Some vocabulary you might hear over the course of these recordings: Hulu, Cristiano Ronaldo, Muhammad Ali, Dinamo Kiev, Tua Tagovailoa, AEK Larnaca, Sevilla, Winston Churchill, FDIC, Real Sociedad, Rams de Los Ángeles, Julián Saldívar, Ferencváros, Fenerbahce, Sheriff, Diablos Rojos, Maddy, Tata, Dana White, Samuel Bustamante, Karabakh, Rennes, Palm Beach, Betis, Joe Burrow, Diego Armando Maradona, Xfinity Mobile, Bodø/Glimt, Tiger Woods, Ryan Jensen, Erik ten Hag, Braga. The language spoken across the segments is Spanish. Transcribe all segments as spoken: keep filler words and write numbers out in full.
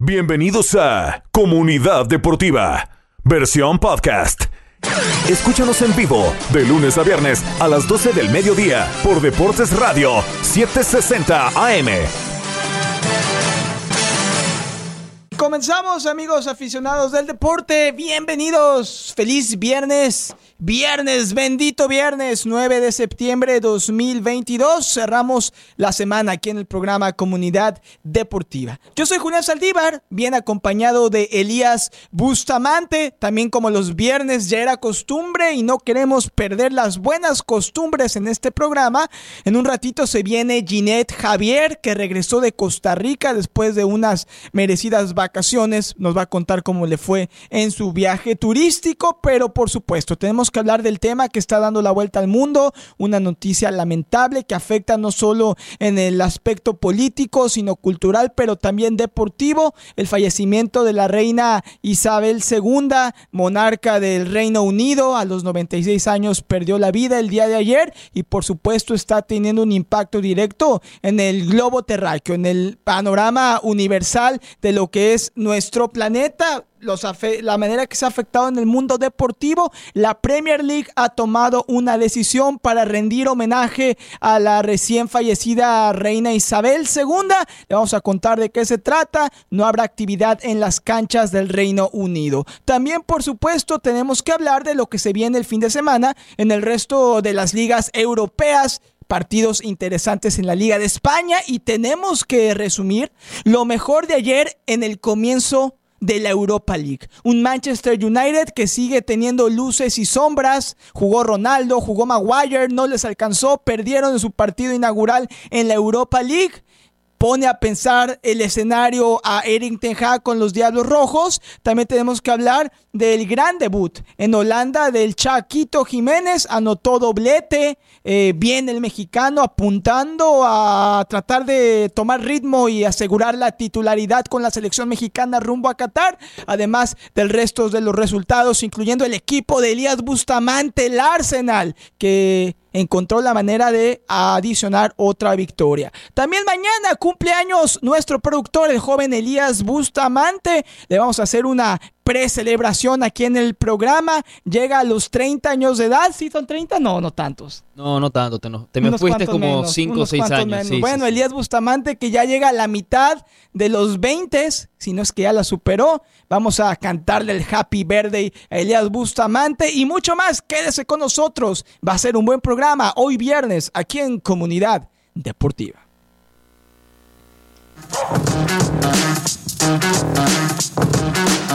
Bienvenidos a Comunidad Deportiva, versión podcast. Escúchanos en vivo de lunes a viernes a las doce del mediodía por Deportes Radio setecientos sesenta A M. Comenzamos, amigos aficionados del deporte. Bienvenidos. Feliz viernes. Viernes, bendito viernes, nueve de septiembre de dos mil veintidós. Cerramos la semana aquí en el programa Comunidad Deportiva. Yo soy Julián Saldívar, bien acompañado de Elías Bustamante. También, como los viernes ya era costumbre y no queremos perder las buenas costumbres en este programa, en un ratito se viene Jeanette Javier, que regresó de Costa Rica después de unas merecidas vacaciones. Nos va a contar cómo le fue en su viaje turístico, pero por supuesto tenemos que hablar del tema que está dando la vuelta al mundo, una noticia lamentable que afecta no solo en el aspecto político, sino cultural, pero también deportivo, el fallecimiento de la reina Isabel Segunda, monarca del Reino Unido. A los noventa y seis años perdió la vida el día de ayer y por supuesto está teniendo un impacto directo en el globo terráqueo, en el panorama universal de lo que es nuestro planeta. Los afe- la manera que se ha afectado en el mundo deportivo, la Premier League ha tomado una decisión para rendir homenaje a la recién fallecida reina Isabel Segunda. Le vamos a contar de qué se trata. No habrá actividad en las canchas del Reino Unido. También, por supuesto, tenemos que hablar de lo que se viene el fin de semana en el resto de las ligas europeas. Partidos interesantes en la Liga de España y tenemos que resumir lo mejor de ayer en el comienzo de la Europa League. Un Manchester United que sigue teniendo luces y sombras. Jugó Ronaldo, jugó Maguire, no les alcanzó, perdieron en su partido inaugural en la Europa League. Pone a pensar el escenario a Erik ten Hag con los Diablos Rojos. También tenemos que hablar del gran debut en Holanda del Chaquito Jiménez. Anotó doblete, eh, bien el mexicano, apuntando a tratar de tomar ritmo y asegurar la titularidad con la selección mexicana rumbo a Qatar. Además del resto de los resultados, incluyendo el equipo de Elías Bustamante, el Arsenal, que encontró la manera de adicionar otra victoria. También mañana cumpleaños nuestro productor, el joven Elías Bustamante. Le vamos a hacer una pre-celebración aquí en el programa. Llega a los treinta años de edad. ¿Sí son treinta? No, no tantos. No, no tanto. Te, no. te me fuiste como cinco o seis años. Sí, bueno, sí, Elías Bustamante, que ya llega a la mitad de los veinte, si no es que ya la superó. Vamos a cantarle el Happy Birthday a Elías Bustamante y mucho más. Quédese con nosotros. Va a ser un buen programa hoy viernes aquí en Comunidad Deportiva.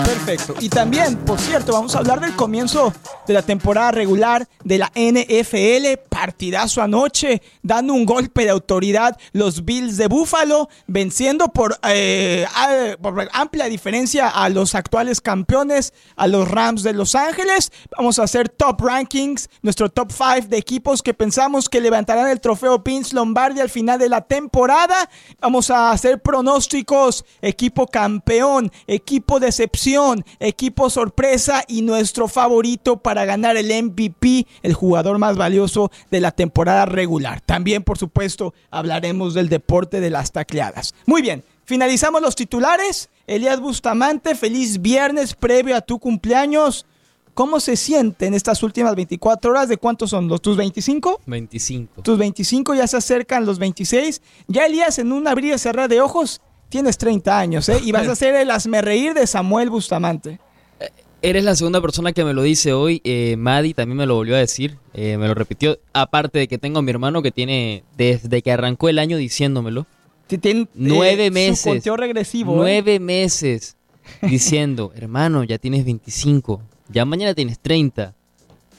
Perfecto. Y también, por cierto, vamos a hablar del comienzo de la temporada regular de la N F L. Partidazo anoche, dando un golpe de autoridad los Bills de Buffalo, venciendo por, eh, a, por amplia diferencia a los actuales campeones, a los Rams de Los Ángeles. Vamos a hacer top rankings, nuestro top cinco de equipos que pensamos que levantarán el trofeo Vince Lombardi al final de la temporada. Vamos a hacer pronósticos, equipo campeón, equipo decepción, equipo sorpresa y nuestro favorito para ganar el M V P, el jugador más valioso de la temporada regular. También, por supuesto, hablaremos del deporte de las tacleadas. Muy bien, finalizamos los titulares. Elías Bustamante, feliz viernes previo a tu cumpleaños. ¿Cómo se siente en estas últimas veinticuatro horas? ¿De cuántos son? ¿Los tus veinticinco? veinticinco. Tus veinticinco, ya se acercan los veintiséis. Ya, Elías, en un abrir y cerrar de ojos, tienes treinta años, ¿eh? Y vas a ser el hazmerreír de Samuel Bustamante. Eres la segunda persona que me lo dice hoy. Eh, Maddy también me lo volvió a decir, eh, me lo repitió. Aparte de que tengo a mi hermano que tiene, desde que arrancó el año diciéndomelo, Tien, nueve eh, meses. Su conteo regresivo. Nueve eh. meses diciendo, hermano, ya tienes veinticinco, ya mañana tienes treinta.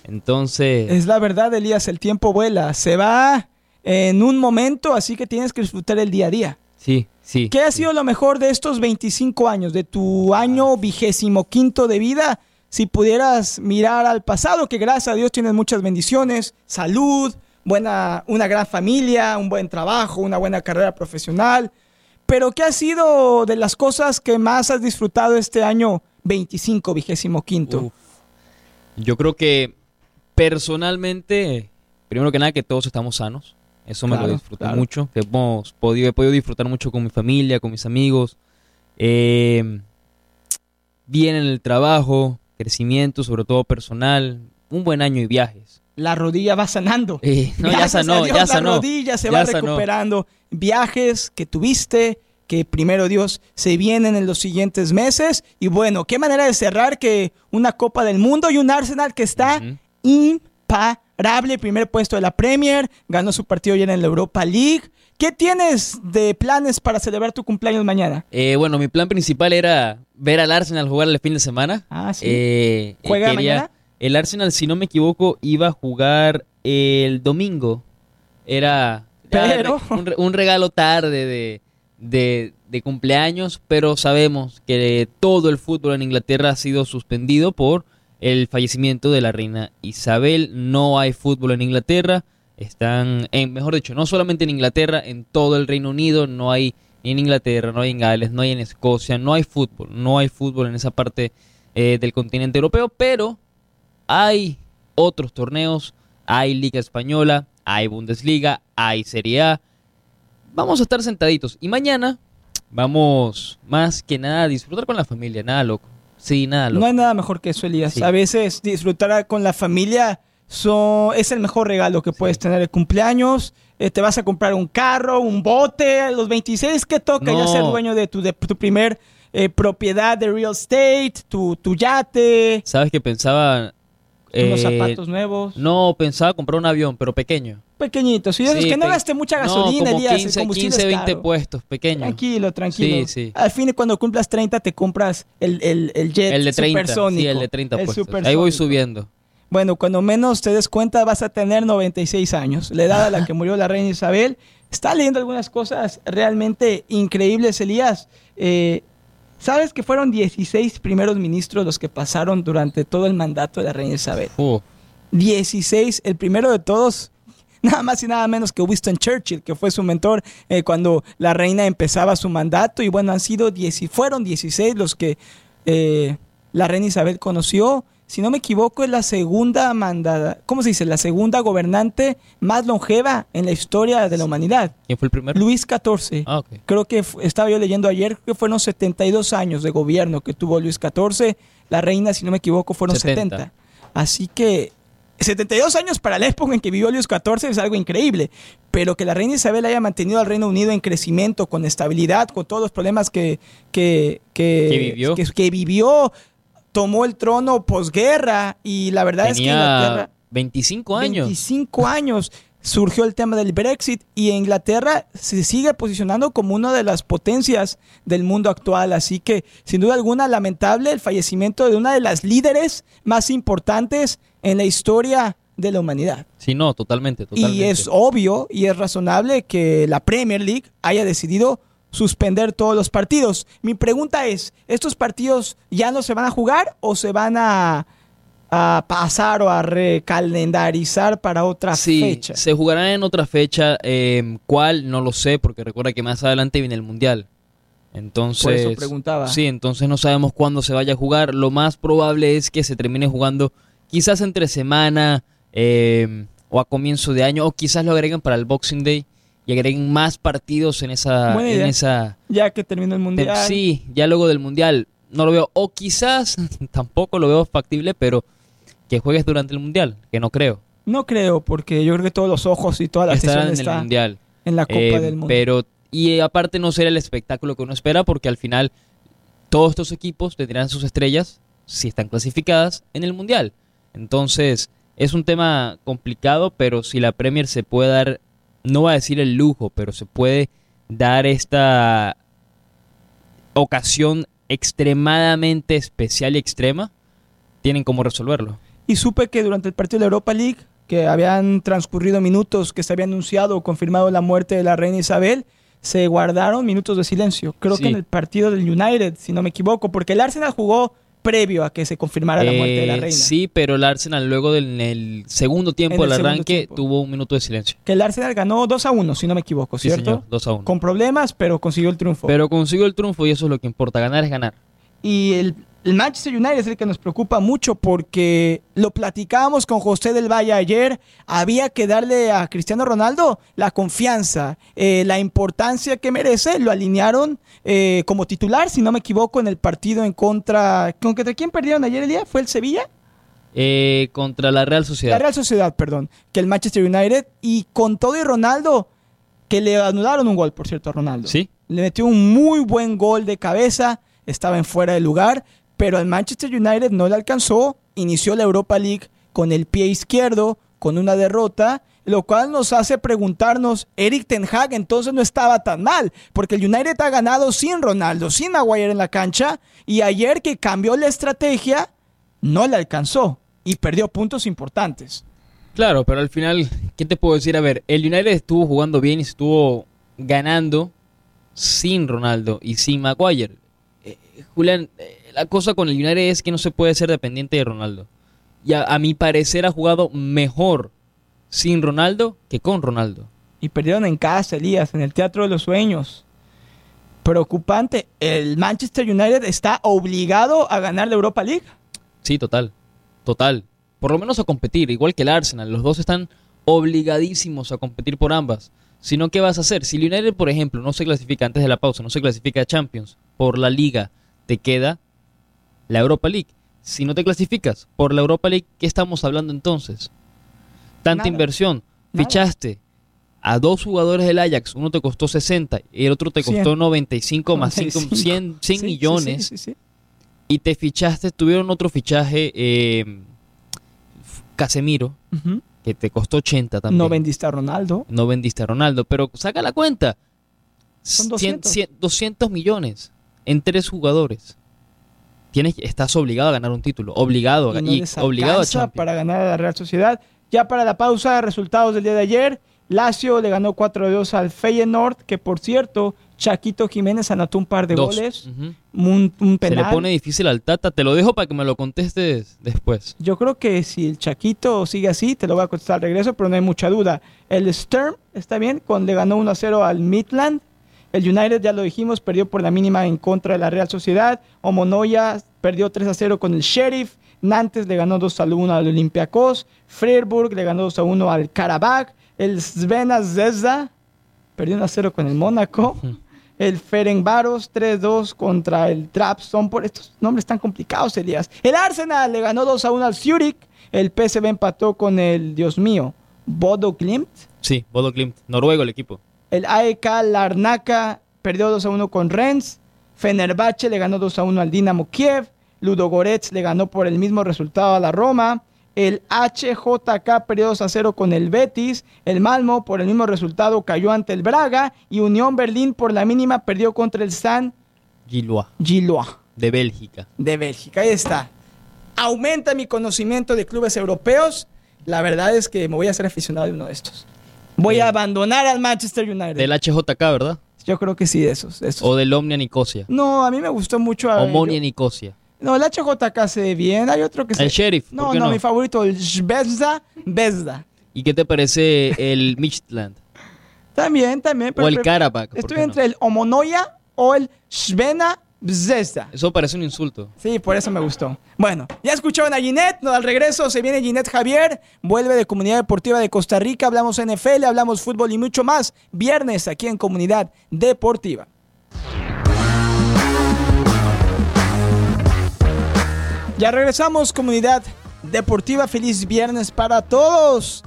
Entonces, es la verdad, Elías, el tiempo vuela, se va en un momento, así que tienes que disfrutar el día a día. Sí. Sí, ¿Qué ha sido sí. lo mejor de estos veinticinco años, de tu año vigésimo quinto de vida? Si pudieras mirar al pasado, que gracias a Dios tienes muchas bendiciones, salud, buena, una gran familia, un buen trabajo, una buena carrera profesional. Pero ¿qué ha sido de las cosas que más has disfrutado este año veinticinco, vigésimo quinto? Yo creo que personalmente, primero que nada, que todos estamos sanos. Eso me claro, lo disfruté claro. mucho. Hemos podido, he podido disfrutar mucho con mi familia, con mis amigos. Eh, bien en el trabajo, crecimiento, sobre todo personal, un buen año y viajes. La rodilla va sanando. Eh, no, ya sanó, Dios, ya sanó. La rodilla se va recuperando. Sanó. Viajes que tuviste, que primero Dios se vienen en los siguientes meses. Y bueno, qué manera de cerrar que una Copa del Mundo y un Arsenal que está uh-huh. imparable. Primer puesto de la Premier, ganó su partido ayer en la Europa League. ¿Qué tienes de planes para celebrar tu cumpleaños mañana? Eh, bueno, mi plan principal era ver al Arsenal jugar el fin de semana. Ah, sí. Eh, ¿Juega eh, quería... mañana? El Arsenal, si no me equivoco, iba a jugar el domingo. Era pero... un, un regalo tarde de, de, de cumpleaños, pero sabemos que todo el fútbol en Inglaterra ha sido suspendido por el fallecimiento de la reina Isabel. No hay fútbol en Inglaterra. Están, en, mejor dicho, no solamente en Inglaterra, en todo el Reino Unido. No hay en Inglaterra, no hay en Gales, no hay en Escocia, no hay fútbol. No hay fútbol en esa parte eh, del continente europeo, pero... hay otros torneos, hay Liga Española, hay Bundesliga, hay Serie A. Vamos a estar sentaditos. Y mañana vamos más que nada a disfrutar con la familia. Nada loco. Sí, nada loco. No hay nada mejor que eso, Elías. Sí. A veces disfrutar con la familia son, es el mejor regalo que puedes sí. tener el cumpleaños. Eh, te vas a comprar un carro, un bote, a los veintiséis que toca no. ya ser dueño de tu, de tu primer eh, propiedad de real estate, tu, tu yate. ¿Sabes qué pensaba...? Unos zapatos eh, nuevos. No, pensaba comprar un avión, pero pequeño. Pequeñito, si sí, es que no gaste mucha gasolina, no, Elías, quince, el combustible quince, veinte puestos, pequeño. Tranquilo, tranquilo. Sí, sí. Al fin, cuando cumplas treinta, te compras el, el, el jet el de treinta, supersónico. Sí, el de treinta el puestos. Ahí voy subiendo. Bueno, cuando menos te des cuenta, vas a tener noventa y seis años. La edad a la que murió la reina Isabel. Está leyendo algunas cosas realmente increíbles, Elías. Eh... ¿Sabes que fueron dieciséis primeros ministros los que pasaron durante todo el mandato de la reina Isabel? Oh. dieciséis, el primero de todos, nada más y nada menos que Winston Churchill, que fue su mentor eh, cuando la reina empezaba su mandato. Y bueno, han sido diez, fueron dieciséis los que eh, la reina Isabel conoció. Si no me equivoco, es la segunda mandada, ¿cómo se dice? La segunda gobernante más longeva en la historia de la humanidad. ¿Quién fue el primero? Luis catorce. Ah, okay. Creo que f- estaba yo leyendo ayer que fueron setenta y dos años de gobierno que tuvo Luis catorce. La reina, si no me equivoco, fueron setenta. Así que setenta y dos años para la época en que vivió Luis catorce es algo increíble. Pero que la reina Isabel haya mantenido al Reino Unido en crecimiento, con estabilidad, con todos los problemas que, que, que, ¿Que vivió. Que, que vivió Tomó el trono posguerra y la verdad Tenía es que Inglaterra... veinticinco años. veinticinco años. Surgió el tema del Brexit y Inglaterra se sigue posicionando como una de las potencias del mundo actual. Así que, sin duda alguna, lamentable el fallecimiento de una de las líderes más importantes en la historia de la humanidad. Sí, no, totalmente, totalmente. Y es obvio y es razonable que la Premier League haya decidido suspender todos los partidos. Mi pregunta es, ¿estos partidos ya no se van a jugar o se van a, a pasar o a recalendarizar para otra sí, fecha? Sí, se jugarán en otra fecha, eh, ¿cuál? No lo sé, porque recuerda que más adelante viene el Mundial. Entonces, por eso preguntaba. Sí, entonces no sabemos cuándo se vaya a jugar. Lo más probable es que se termine jugando quizás entre semana eh, o a comienzo de año, o quizás lo agreguen para el Boxing Day. Y agreguen más partidos en esa, en esa... Ya que terminó el Mundial. Te, sí, ya luego del Mundial. No lo veo. O quizás, tampoco lo veo factible, pero que juegues durante el Mundial, que no creo. No creo, porque yo creo que todos los ojos y toda la atención está Mundial. En la Copa eh, del Mundo. Pero, y aparte no será el espectáculo que uno espera, porque al final todos estos equipos tendrán sus estrellas, si están clasificadas, en el Mundial. Entonces, es un tema complicado, pero si la Premier se puede dar... No va a decir el lujo, pero se puede dar esta ocasión extremadamente especial y extrema. Tienen cómo resolverlo. Y supe que durante el partido de la Europa League, que habían transcurrido minutos, que se había anunciado o confirmado la muerte de la reina Isabel, se guardaron minutos de silencio. Creo sí. que en el partido del United, si no me equivoco, porque el Arsenal jugó previo a que se confirmara eh, la muerte de la reina. Sí, pero el Arsenal luego del en el segundo tiempo del arranque tiempo. Tuvo un minuto de silencio. Que el Arsenal ganó dos a uno, si no me equivoco, ¿cierto? Sí, señor, dos a uno. Con problemas, pero consiguió el triunfo. Pero consiguió el triunfo y eso es lo que importa, ganar es ganar. Y el el Manchester United es el que nos preocupa mucho porque lo platicábamos con José del Valle ayer, había que darle a Cristiano Ronaldo la confianza, eh, la importancia que merece. Lo alinearon eh, como titular, si no me equivoco, en el partido en contra... ¿Contra quién perdieron ayer el día? ¿Fue el Sevilla? Eh, contra la Real Sociedad. La Real Sociedad, perdón, que el Manchester United, y con todo y Ronaldo, que le anularon un gol, por cierto, a Ronaldo. Sí. Le metió un muy buen gol de cabeza, estaba en fuera de lugar, pero al Manchester United no le alcanzó, inició la Europa League con el pie izquierdo, con una derrota, lo cual nos hace preguntarnos, Erik ten Hag entonces no estaba tan mal, porque el United ha ganado sin Ronaldo, sin Maguire en la cancha, y ayer que cambió la estrategia, no le alcanzó y perdió puntos importantes. Claro, pero al final, ¿qué te puedo decir? A ver, el United estuvo jugando bien y estuvo ganando sin Ronaldo y sin Maguire. Eh, Julián, eh, la cosa con el United es que no se puede ser dependiente de Ronaldo. Y a, a mi parecer ha jugado mejor sin Ronaldo que con Ronaldo. Y perdieron en casa, Elías, en el Teatro de los Sueños. Preocupante. El Manchester United está obligado a ganar la Europa League. Sí, total. Total. Por lo menos a competir, igual que el Arsenal. Los dos están obligadísimos a competir por ambas. Si no, ¿qué vas a hacer? Si el United, por ejemplo, no se clasifica antes de la pausa, no se clasifica a Champions por la Liga, te queda la Europa League. Si no te clasificas por la Europa League, ¿qué estamos hablando entonces? Tanta nada, inversión. Nada. Fichaste a dos jugadores del Ajax. Uno te costó sesenta y el otro te costó cien. noventa y cinco más cinco, cien, cien sí, millones. Sí, sí, sí, sí. Y te fichaste, tuvieron otro fichaje... Eh, Casemiro, uh-huh. que te costó ochenta también. No vendiste a Ronaldo. No vendiste a Ronaldo, pero saca la cuenta. Son doscientos. cien, cien, doscientos millones en tres jugadores. Tienes, estás obligado a ganar un título, obligado a, y no y obligado a Champions. Para ganar a la Real Sociedad. Ya para la pausa, resultados del día de ayer. Lazio le ganó cuatro a dos al Feyenoord, que por cierto, Chaquito Jiménez anotó un par de Dos. goles, uh-huh. un, un penal. Se le pone difícil al Tata, te lo dejo para que me lo contestes después. Yo creo que si el Chaquito sigue así, te lo voy a contestar al regreso, pero no hay mucha duda. El Sturm, está bien, cuando le ganó uno a cero al Midland. El United, ya lo dijimos, perdió por la mínima en contra de la Real Sociedad. Omonia perdió tres a cero con el Sheriff. Nantes le ganó dos a uno al Olympiacos. Freiburg le ganó dos a uno al Karabakh. El Svena Zvezda perdió uno a cero con el Mónaco. Uh-huh. El Ferencváros tres dos contra el Trabzonspor. Estos nombres tan complicados, Elías. El Arsenal le ganó dos a uno al Zurich. El P S V empató con el, Dios mío, Bodø/Glimt. Sí, Bodø/Glimt. Noruego el equipo. El A E K Larnaca perdió dos a uno con Rennes. Fenerbahce le ganó dos a uno al Dinamo Kiev. Ludogorets le ganó por el mismo resultado a la Roma. El H J K perdió dos a cero con el Betis. El Malmo por el mismo resultado cayó ante el Braga. Y Unión Berlín por la mínima perdió contra el San Gilloa. Gilloa. De Bélgica. De Bélgica, ahí está. Aumenta mi conocimiento de clubes europeos. La verdad es que me voy a hacer aficionado de uno de estos. Voy eh, a abandonar al Manchester United. Del H J K, ¿verdad? Yo creo que sí, de esos. De esos. O del Omnia Nicosia. No, a mí me gustó mucho. Omonia Nicosia. No, el H J K se ve bien. Hay otro que se... El Sheriff. No, ¿por qué no? No, mi favorito, el Zvezda, Zvezda. ¿Y qué te parece el Midtjylland? También, también. Pero, o el Karabakh. Estoy entre no? el Omonia o el Svena Zvezda. Eso parece un insulto. Sí, por eso me gustó. Bueno, ya escucharon a Jeanette. Al regreso se viene Jeanette Javier. Vuelve de Comunidad Deportiva de Costa Rica. Hablamos N F L, hablamos fútbol y mucho más. Viernes aquí en Comunidad Deportiva. Ya regresamos, Comunidad Deportiva. Feliz viernes para todos.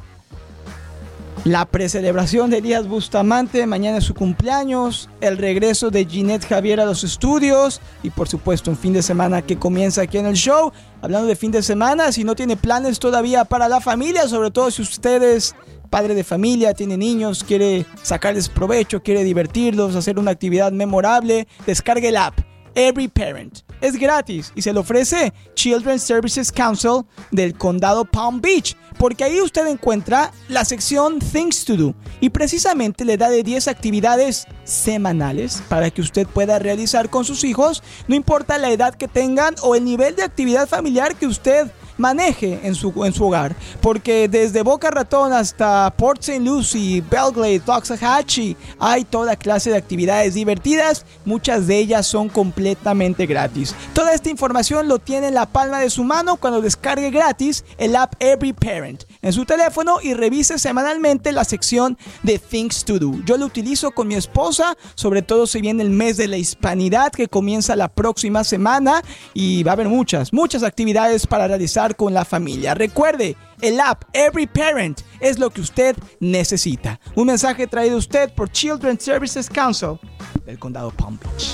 La precelebración de Elías Bustamante, mañana es su cumpleaños, el regreso de Jeanette Javier a los estudios y por supuesto un fin de semana que comienza aquí en el show. Hablando de fin de semana, si no tiene planes todavía para la familia, sobre todo si ustedes, padre de familia, tiene niños, quiere sacarles provecho, quiere divertirlos, hacer una actividad memorable, descargue la app Every Parent. Es gratis y se lo ofrece Children's Services Council del condado Palm Beach, porque ahí usted encuentra la sección Things to Do y precisamente le da de diez actividades semanales para que usted pueda realizar con sus hijos, no importa la edad que tengan o el nivel de actividad familiar que usted maneje en su, en su hogar, porque desde Boca Ratón hasta Port Saint Lucie, Belgrade, Loxahatchee, hay toda clase de actividades divertidas, muchas de ellas son completamente gratis. Toda esta información lo tiene en la palma de su mano cuando descargue gratis el app Every Parent en su teléfono y revise semanalmente la sección de Things to Do. Yo lo utilizo con mi esposa, sobre todo si viene el mes de la hispanidad que comienza la próxima semana y va a haber muchas, muchas actividades para realizar con la familia. Recuerde, el app Every Parent es lo que usted necesita. Un mensaje traído a usted por Children's Services Council del condado Palm Beach.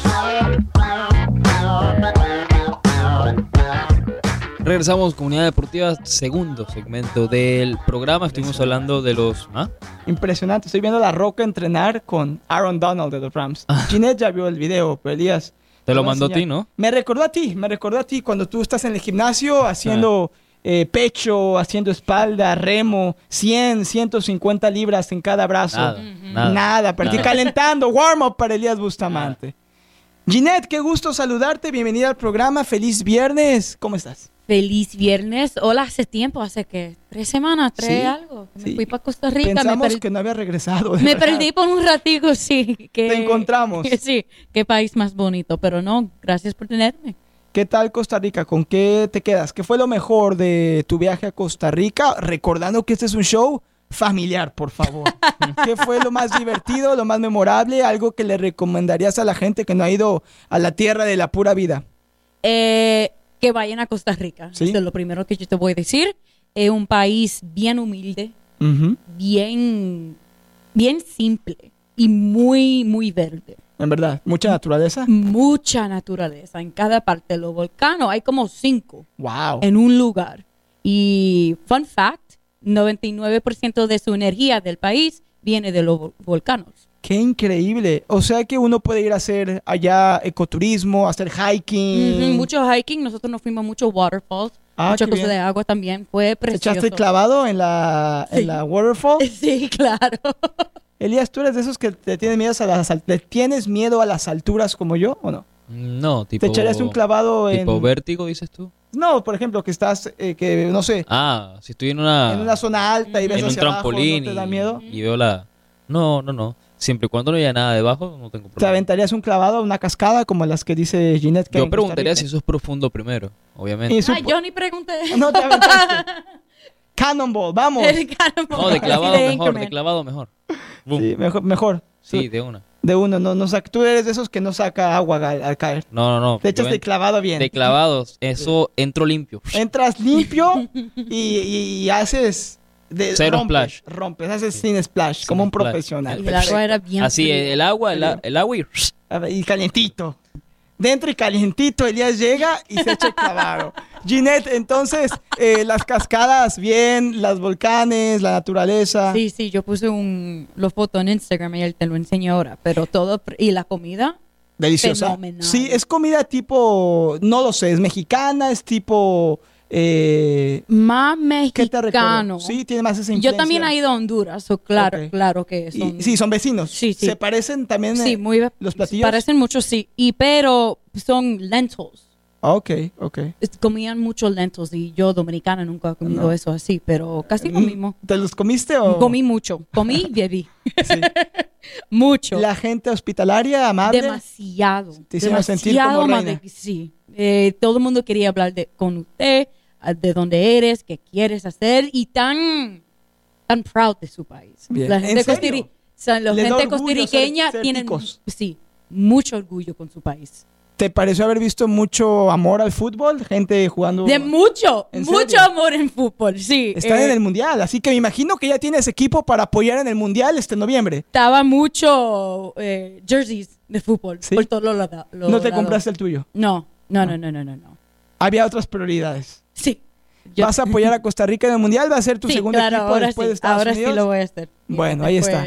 Regresamos, Comunidad Deportiva, segundo segmento del programa. Estuvimos hablando de los... ¿ah? Impresionante. Estoy viendo a La Roca entrenar con Aaron Donald de los Rams. Ah. Jeanette ya vio el video, pero Elías... Te lo mandó a ti, ¿no? Me recordó a ti, me recordó a ti cuando tú estás en el gimnasio haciendo eh, pecho, haciendo espalda, remo, cien, ciento cincuenta libras en cada brazo. Nada, uh-huh. nada. Nada, pero nada. Calentando, warm-up para Elías Bustamante. Ah. Jeanette, qué gusto saludarte, bienvenida al programa, feliz viernes, ¿cómo estás? Feliz viernes. Hola, hace tiempo, hace que tres semanas, tres sí, algo. Me sí. fui para Costa Rica. Pensamos me per... que no había regresado. Me verdad. perdí por un ratico, sí. Que... Te encontramos. Sí, qué país más bonito, pero no, gracias por tenerme. ¿Qué tal Costa Rica? ¿Con qué te quedas? ¿Qué fue lo mejor de tu viaje a Costa Rica? Recordando que este es un show familiar, por favor. ¿Qué fue lo más divertido, lo más memorable? Algo que le recomendarías a la gente que no ha ido a la tierra de la pura vida. Eh... Que vayan a Costa Rica. ¿Sí? Eso es lo primero que yo te voy a decir. Es un país bien humilde, uh-huh. bien, bien simple y muy, muy verde. En verdad, mucha naturaleza. Mucha naturaleza. En cada parte de los volcanes hay como cinco. Wow. En un lugar. Y fun fact, noventa y nueve por ciento de su energía del país viene de los vol- volcanes. ¡Qué increíble! O sea que uno puede ir a hacer allá ecoturismo, hacer hiking. Mm-hmm, mucho hiking. Nosotros nos fuimos mucho waterfalls. Ah, muchas cosas de agua también. Fue precioso. ¿Echaste clavado en la, sí. en la waterfall? Sí, claro. Elías, ¿tú eres de esos que te tienes miedo a las, te tienes miedo a las alturas como yo o no? No, tipo... ¿Te echarías un clavado en...? ¿Tipo vértigo, dices tú? No, por ejemplo, que estás, eh, que no sé. Ah, si estoy en una... En una zona alta y ves en hacia un trampolín abajo, ¿no te da miedo? Y, y veo la... No, no, no. Siempre y cuando no haya nada debajo, no tengo problema. ¿Te aventarías un clavado a una cascada como las que dice Jeanette? Que yo preguntaría si eso es profundo primero, obviamente. Supo- ah, yo ni pregunté. No te aventaste. Cannonball, vamos. El cannonball. No, de clavado de mejor, de clavado mejor. Sí, mejor, mejor. Sí, de una. De uno, no, no sac- tú eres de esos que no saca agua al, al caer. No, no, no. Te echas de clavado bien. De clavados, eso entro limpio. Entras limpio y, y, y haces... De, Cero rompes, splash. Rompes, haces sin splash, sin como un splash. Profesional. Y el agua era bien Así, el agua, el, el agua y... Y calientito. Dentro y calientito, Elías llega y se echa el clavado. Jeanette, entonces, eh, las cascadas bien, los volcanes, la naturaleza. Sí, sí, yo puse un, los fotos en Instagram y él te lo enseñó ahora, pero todo... Y la comida... Deliciosa. Fenomenal. Sí, es comida tipo... No lo sé, es mexicana, es tipo... Eh, más mexicano. Sí, tiene más esa influencia. Yo también he ido a Honduras, so claro, okay. claro que son. Y, sí, son vecinos. Sí, sí. ¿Se parecen también sí, eh, muy, los platillos? Se parecen mucho, sí. Y pero son lentils. Ok, ok. Comían muchos lentils y yo, dominicana, nunca he comido no. eso así, pero casi lo mismo. ¿Te los comiste o...? Comí mucho. Comí y bebí. Sí. Mucho. ¿La gente hospitalaria, amable? Demasiado. ¿Te hicieron sentir como reina? Amable, sí. Eh, todo el mundo quería hablar de, con usted, de dónde eres, qué quieres hacer y tan, tan proud de su país. Bien. La gente, costiri- o sea, la gente costarriqueña tiene sí, mucho orgullo con su país. ¿Te pareció haber visto mucho amor al fútbol? Gente jugando... De mucho, mucho amor en fútbol, sí. Están eh, en el Mundial, así que me imagino que ya tienes equipo para apoyar en el Mundial este noviembre. Estaba mucho eh, jerseys de fútbol. ¿Sí? Por todo lo, lo, lo, ¿No te lado. compraste el tuyo? No, no, no, no, no, no. no. Había otras prioridades. Sí. Yo. ¿Vas a apoyar a Costa Rica en el Mundial? ¿Va a ser tu sí, segundo claro, equipo después sí. de Estados ahora Unidos? Ahora sí lo voy a hacer. Bueno, ahí está.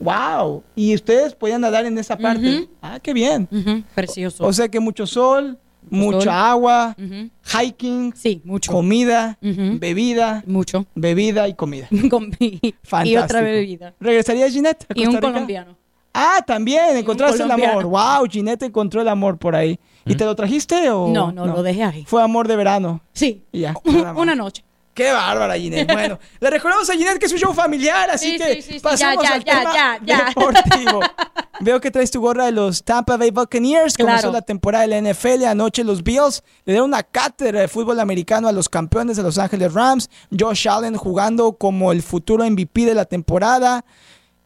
¡Wow! Y ustedes podían nadar en esa parte. Uh-huh. ¡Ah, qué bien! Uh-huh. Precioso. O, o sea que mucho sol, mucho mucha sol. agua, uh-huh. hiking, sí, mucho. comida, uh-huh. bebida. Mucho. Bebida y comida. Fantástico. Y otra bebida. ¿Regresarías, Jeanette, a Costa Rica? Y un colombiano. Ah, también, encontraste el amor. Wow, Jeanette encontró el amor por ahí. ¿Y ¿Mm? te lo trajiste o...? No, no, no, lo dejé ahí. Fue amor de verano. Sí, y ya, una noche. ¡Qué bárbara, Jeanette! Bueno, le recordamos a Jeanette que es un show familiar, así sí, que sí, sí, sí, pasamos ya, ya, al ya, tema ya, ya. deportivo. Veo que traes tu gorra de los Tampa Bay Buccaneers. Claro. Comenzó la temporada de la N F L. Anoche los Bills le dieron una cátedra de fútbol americano a los campeones de Los Ángeles Rams. Josh Allen jugando como el futuro M V P de la temporada.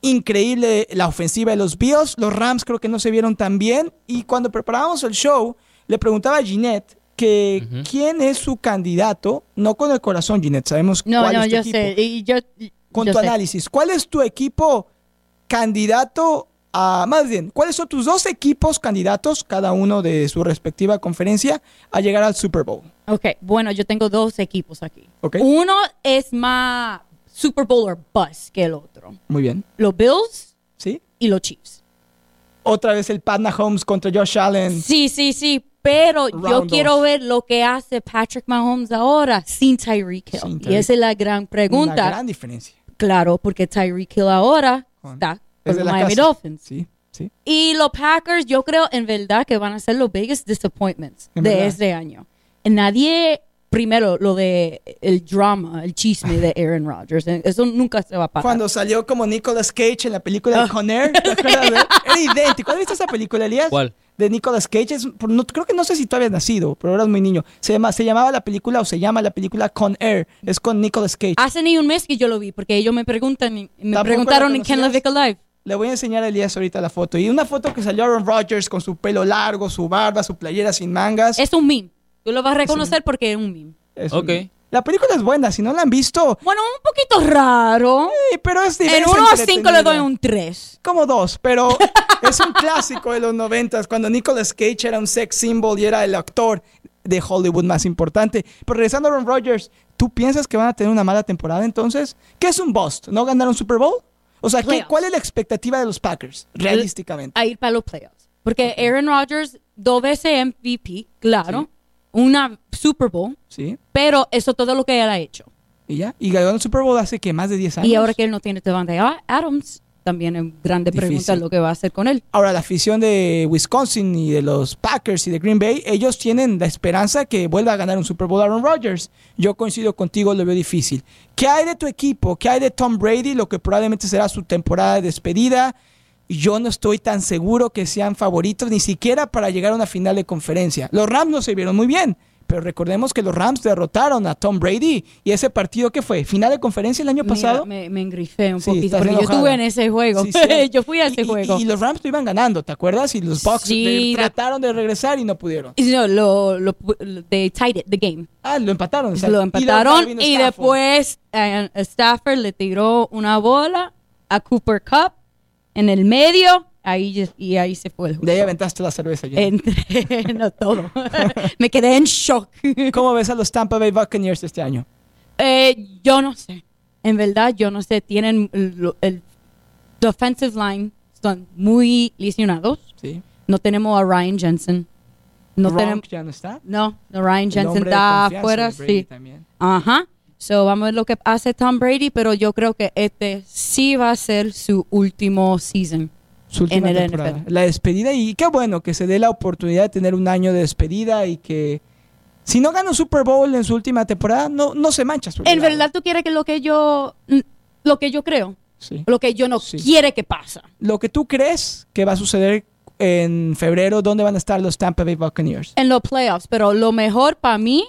Increíble la ofensiva de los Bills. Los Rams creo que no se vieron tan bien. Y cuando preparábamos el show, le preguntaba a Jeanette que uh-huh. quién es su candidato, no con el corazón, Jeanette, sabemos no, cuál no, es tu equipo. No, no, yo sé. Y yo, y, con yo tu sé. análisis, ¿cuál es tu equipo candidato a, más bien, cuáles son tus dos equipos candidatos, cada uno de su respectiva conferencia, a llegar al Super Bowl? Ok, bueno, yo tengo dos equipos aquí. Okay. Uno es más Super Bowl or bust que el otro. Muy bien. Los Bills ¿Sí? y los Chiefs. Otra vez el Pat Mahomes contra Josh Allen. Sí, sí, sí. Pero Round yo quiero dos. ver lo que hace Patrick Mahomes ahora sin Tyreek Hill. Sin Tyreek. Y esa es la gran pregunta. Una gran diferencia. Claro, porque Tyreek Hill ahora Con. está con los Miami Dolphins. Sí, sí. Y los Packers, yo creo en verdad que van a ser los biggest disappointments en de verdad. este año. Nadie, primero, lo de el drama, el chisme de Aaron Rodgers. Eso nunca se va a parar. Cuando salió como Nicolas Cage en la película de oh. Con Air. Era idéntico. ¿Has visto esa película, Elías? ¿Cuál? De Nicolas Cage, es, no, creo que no sé si tú habías nacido, pero eras muy niño. Se, llama, se llamaba la película o se llama la película Con Air, es con Nicolas Cage. Hace ni un mes que yo lo vi, porque ellos me preguntan, me preguntaron en Can Live Alive. Le voy a enseñar a Elías ahorita la foto. Y una foto que salió Aaron Rodgers con su pelo largo, su barba, su playera sin mangas. Es un meme, tú lo vas a reconocer porque es un meme. Es un meme. Ok. La película es buena, si no la han visto... Bueno, un poquito raro. Sí, pero es divertido. En uno a cinco le doy un tres. Como dos, pero es un clásico de los noventas, cuando Nicolas Cage era un sex symbol y era el actor de Hollywood más importante. Pero regresando a Aaron Rodgers, ¿tú piensas que van a tener una mala temporada entonces? ¿Qué es un bust? ¿No ganaron Super Bowl? O sea, ¿qué, ¿cuál es la expectativa de los Packers, realísticamente? A ir para los playoffs. Porque Aaron Rodgers, dos veces M V P, claro... Sí. Una Super Bowl, sí. Pero eso todo lo que él ha hecho. Y ya, y ganó el Super Bowl hace que más de diez años. Y ahora que él no tiene Devante Adams, también es grande Difícil. pregunta lo que va a hacer con él. Ahora, la afición de Wisconsin y de los Packers y de Green Bay, ellos tienen la esperanza que vuelva a ganar un Super Bowl Aaron Rodgers. Yo coincido contigo, lo veo difícil. ¿Qué hay de tu equipo? ¿Qué hay de Tom Brady? Lo que probablemente será su temporada de despedida. Yo no estoy tan seguro que sean favoritos ni siquiera para llegar a una final de conferencia. Los Rams no se vieron muy bien, pero recordemos que los Rams derrotaron a Tom Brady y ese partido que fue final de conferencia el año Mira, pasado. Me, me engrifé un sí, poquito porque enojada. yo estuve en ese juego. Sí, sí. Yo fui a ese y, juego. Y, y los Rams lo iban ganando, ¿te acuerdas? Y los Bucks sí, de, trataron de regresar y no pudieron. No, lo, lo, they tied it, the game. Ah, lo empataron. O sea, lo empataron y, y después uh, Stafford le tiró una bola a Cooper Kupp. En el medio, ahí y ahí se fue el juego. De ahí aventaste la cerveza. ¿Ya? Entre, no todo. Me quedé en shock. ¿Cómo ves a los Tampa Bay Buccaneers este año? Eh, yo no sé. En verdad, yo no sé. Tienen el, el defensive line. Están muy lesionados. Sí. No tenemos a Ryan Jensen. No tenemos. ¿Ya no está? No, no Ryan Jensen está afuera. Sí. También. Ajá. So, vamos a ver lo que hace Tom Brady, pero yo creo que este sí va a ser su último season su última en el temporada. N F L. La despedida, y qué bueno que se dé la oportunidad de tener un año de despedida y que si no gana Super Bowl en su última temporada, no, no se mancha. En verdad, ¿tú quieres que lo que yo, lo que yo creo? Sí. Lo que yo no sí. quiere que pasa. Lo que tú crees que va a suceder en febrero, ¿dónde van a estar los Tampa Bay Buccaneers? En los playoffs, pero lo mejor para mí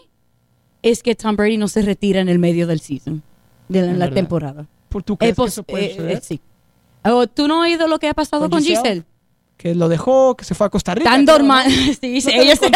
es que Tom Brady no se retira en el medio del season, de la, en la temporada. ¿Por tu crees eh, pues, que eso puede suceder? Eh, eh, sí. Oh, ¿tú no has oído lo que ha pasado con Giselle? Giselle? Que lo dejó, que se fue a Costa Rica. Tan dormida. ¿No? Sí, ¿No, ellos se...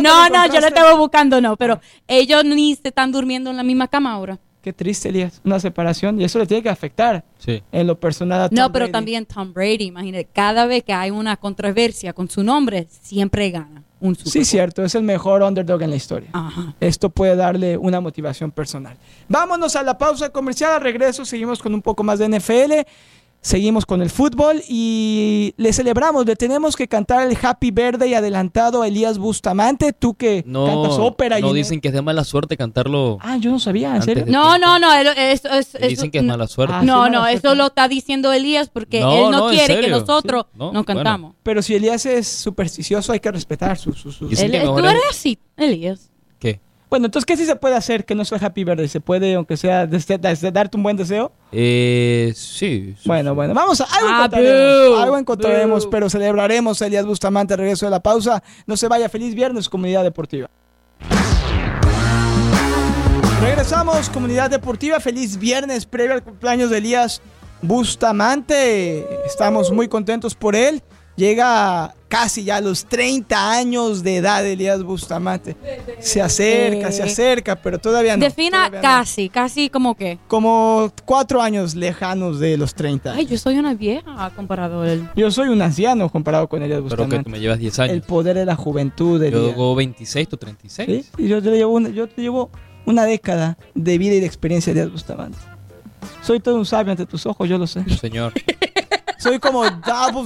¿No, no, no, yo lo estaba buscando, no, pero ellos ni se están durmiendo en la misma cama ahora. Qué triste, Elías. Una separación, y eso le tiene que afectar sí. en lo personal a Tom No, pero Brady. También Tom Brady, imagínate, cada vez que hay una controversia con su nombre, siempre gana. Un super sí, cool. cierto, es el mejor underdog en la historia. Ajá. Esto puede darle una motivación personal. Vámonos a la pausa comercial. Al regreso seguimos con un poco más de N F L. Seguimos con el fútbol y le celebramos, le tenemos que cantar el Happy Birthday adelantado a Elías Bustamante, tú que no, cantas ópera. No, y dicen en... que es de mala suerte cantarlo. Ah, yo no sabía, ¿en serio? No, no, no, eso, eso, dicen eso, que es mala suerte. Ah, no, sí, no, eso lo está diciendo Elías porque no, él no, no quiere que nosotros sí, no, nos cantamos. Bueno. Pero si Elías es supersticioso hay que respetar sus... Su, su, su. Tú eres así, Elías. ¿Qué? Bueno, entonces, ¿qué sí se puede hacer que no sea Happy Birthday? ¿Se puede, aunque sea, desde, desde darte un buen deseo? Eh, sí. sí bueno, sí. bueno, vamos a... Algo ah, encontraremos, bro, algo encontraremos bro. Pero celebraremos Elías Bustamante, regreso de la pausa. No se vaya, feliz viernes, Comunidad Deportiva. Regresamos, Comunidad Deportiva, feliz viernes, previo al cumpleaños de Elías Bustamante. Estamos muy contentos por él. Llega casi ya a los treinta años de edad Elías Bustamante. Se acerca, se acerca, pero todavía no. Defina todavía casi, no. casi como qué. Como cuatro años lejanos de los treinta. Ay, yo soy una vieja comparado a él. Yo soy un anciano comparado con Elías Bustamante. Pero que tú me llevas diez años. El poder de la juventud, Elías. Yo llevo veintiséis, tú treinta y seis. ¿Sí? Y yo te llevo una, yo te llevo una década de vida y de experiencia de Elías Bustamante. Soy todo un sabio ante tus ojos, yo lo sé. Señor. Soy como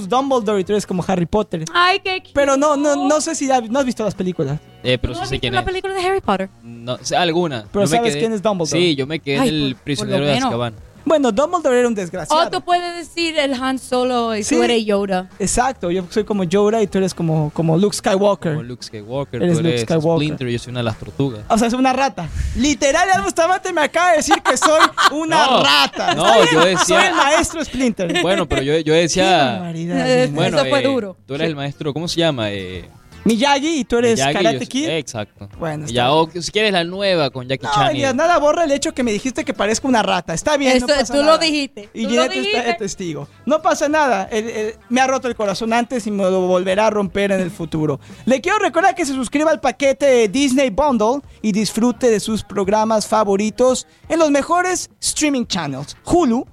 Dumbledore y tú eres como Harry Potter. Ay, qué cute. Pero no, no, no sé si no has visto las películas. Eh, pero ¿No sí has sé visto quién la es. película de Harry Potter? No, alguna. Pero yo sabes me quedé, quién es Dumbledore. Sí, yo me quedé Ay, en el por, prisionero por de Azkaban. Bueno, Dumbledore era un desgraciado. O oh, tú puedes decir el Han Solo y sí, tú eres Yoda. Exacto, yo soy como Yoda y tú eres como, como Luke Skywalker. Como Luke Skywalker, eres tú eres Luke Skywalker. Splinter y yo soy una de las tortugas. O sea, es una rata. Literal, Elías Bustamante me acaba de decir que soy una no, rata. No, ¿sabes? Yo decía... Soy el maestro Splinter. Bueno, pero yo, yo decía... Qué bueno, eso fue eh, duro. Tú eres sí. el maestro, ¿cómo se llama? Eh... Miyagi y tú eres Miyagi, Karate Kid. Eh, exacto. Bueno, ya, o si quieres la nueva con Jackie no, Chan. No, Elías, nada borra el hecho que me dijiste que parezco una rata. Está bien, Esto, no pasa tú nada. Lo dijiste. Y Jeanette está de testigo. No pasa nada. El, el, me ha roto el corazón antes y me lo volverá a romper en el futuro. Le quiero recordar que se suscriba al paquete Disney Bundle y disfrute de sus programas favoritos en los mejores streaming channels. Hulu,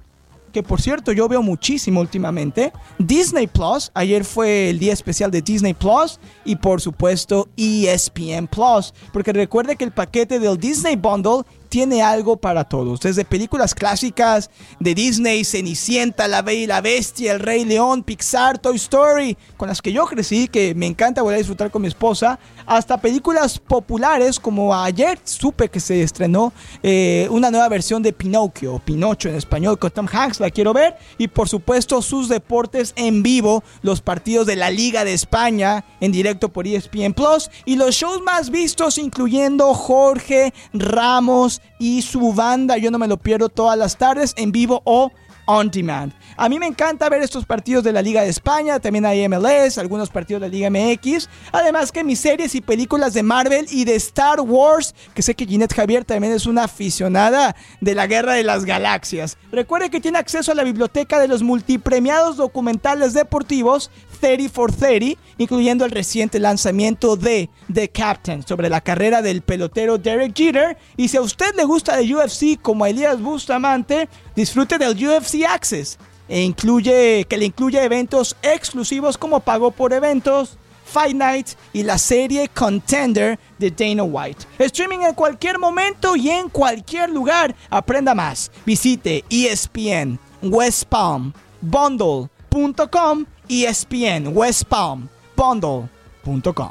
que por cierto yo veo muchísimo últimamente, Disney Plus, ayer fue el día especial de Disney Plus, y por supuesto E S P N Plus, porque recuerde que el paquete del Disney Bundle tiene algo para todos, desde películas clásicas de Disney, Cenicienta, La Bella y la Bestia, El Rey León, Pixar, Toy Story, con las que yo crecí, que me encanta volver a disfrutar con mi esposa, hasta películas populares como ayer supe que se estrenó eh, una nueva versión de Pinocchio, o Pinocho en español, con Tom Hanks, la quiero ver, y por supuesto sus deportes en vivo, los partidos de la Liga de España en directo por E S P N Plus, y los shows más vistos incluyendo Jorge Ramos y su banda. Yo no me lo pierdo todas las tardes en vivo o on demand. A mí me encanta ver estos partidos de la Liga de España, también hay M L S, algunos partidos de la Liga M X, además que mis series y películas de Marvel y de Star Wars, que sé que Jeanette Javier también es una aficionada de la Guerra de las Galaxias. Recuerde que tiene acceso a la biblioteca de los multipremiados documentales deportivos thirty for thirty, incluyendo el reciente lanzamiento de The Captain, sobre la carrera del pelotero Derek Jeter, y si a usted le gusta el U F C como a Elías Bustamante, disfrute del U F C Access, e incluye, que le incluye eventos exclusivos como pago por eventos, Fight Night y la serie Contender de Dana White. Streaming en cualquier momento y en cualquier lugar. Aprenda más. Visite E S P N West Palm Bundle punto com, E S P N West Palm Bundle punto com.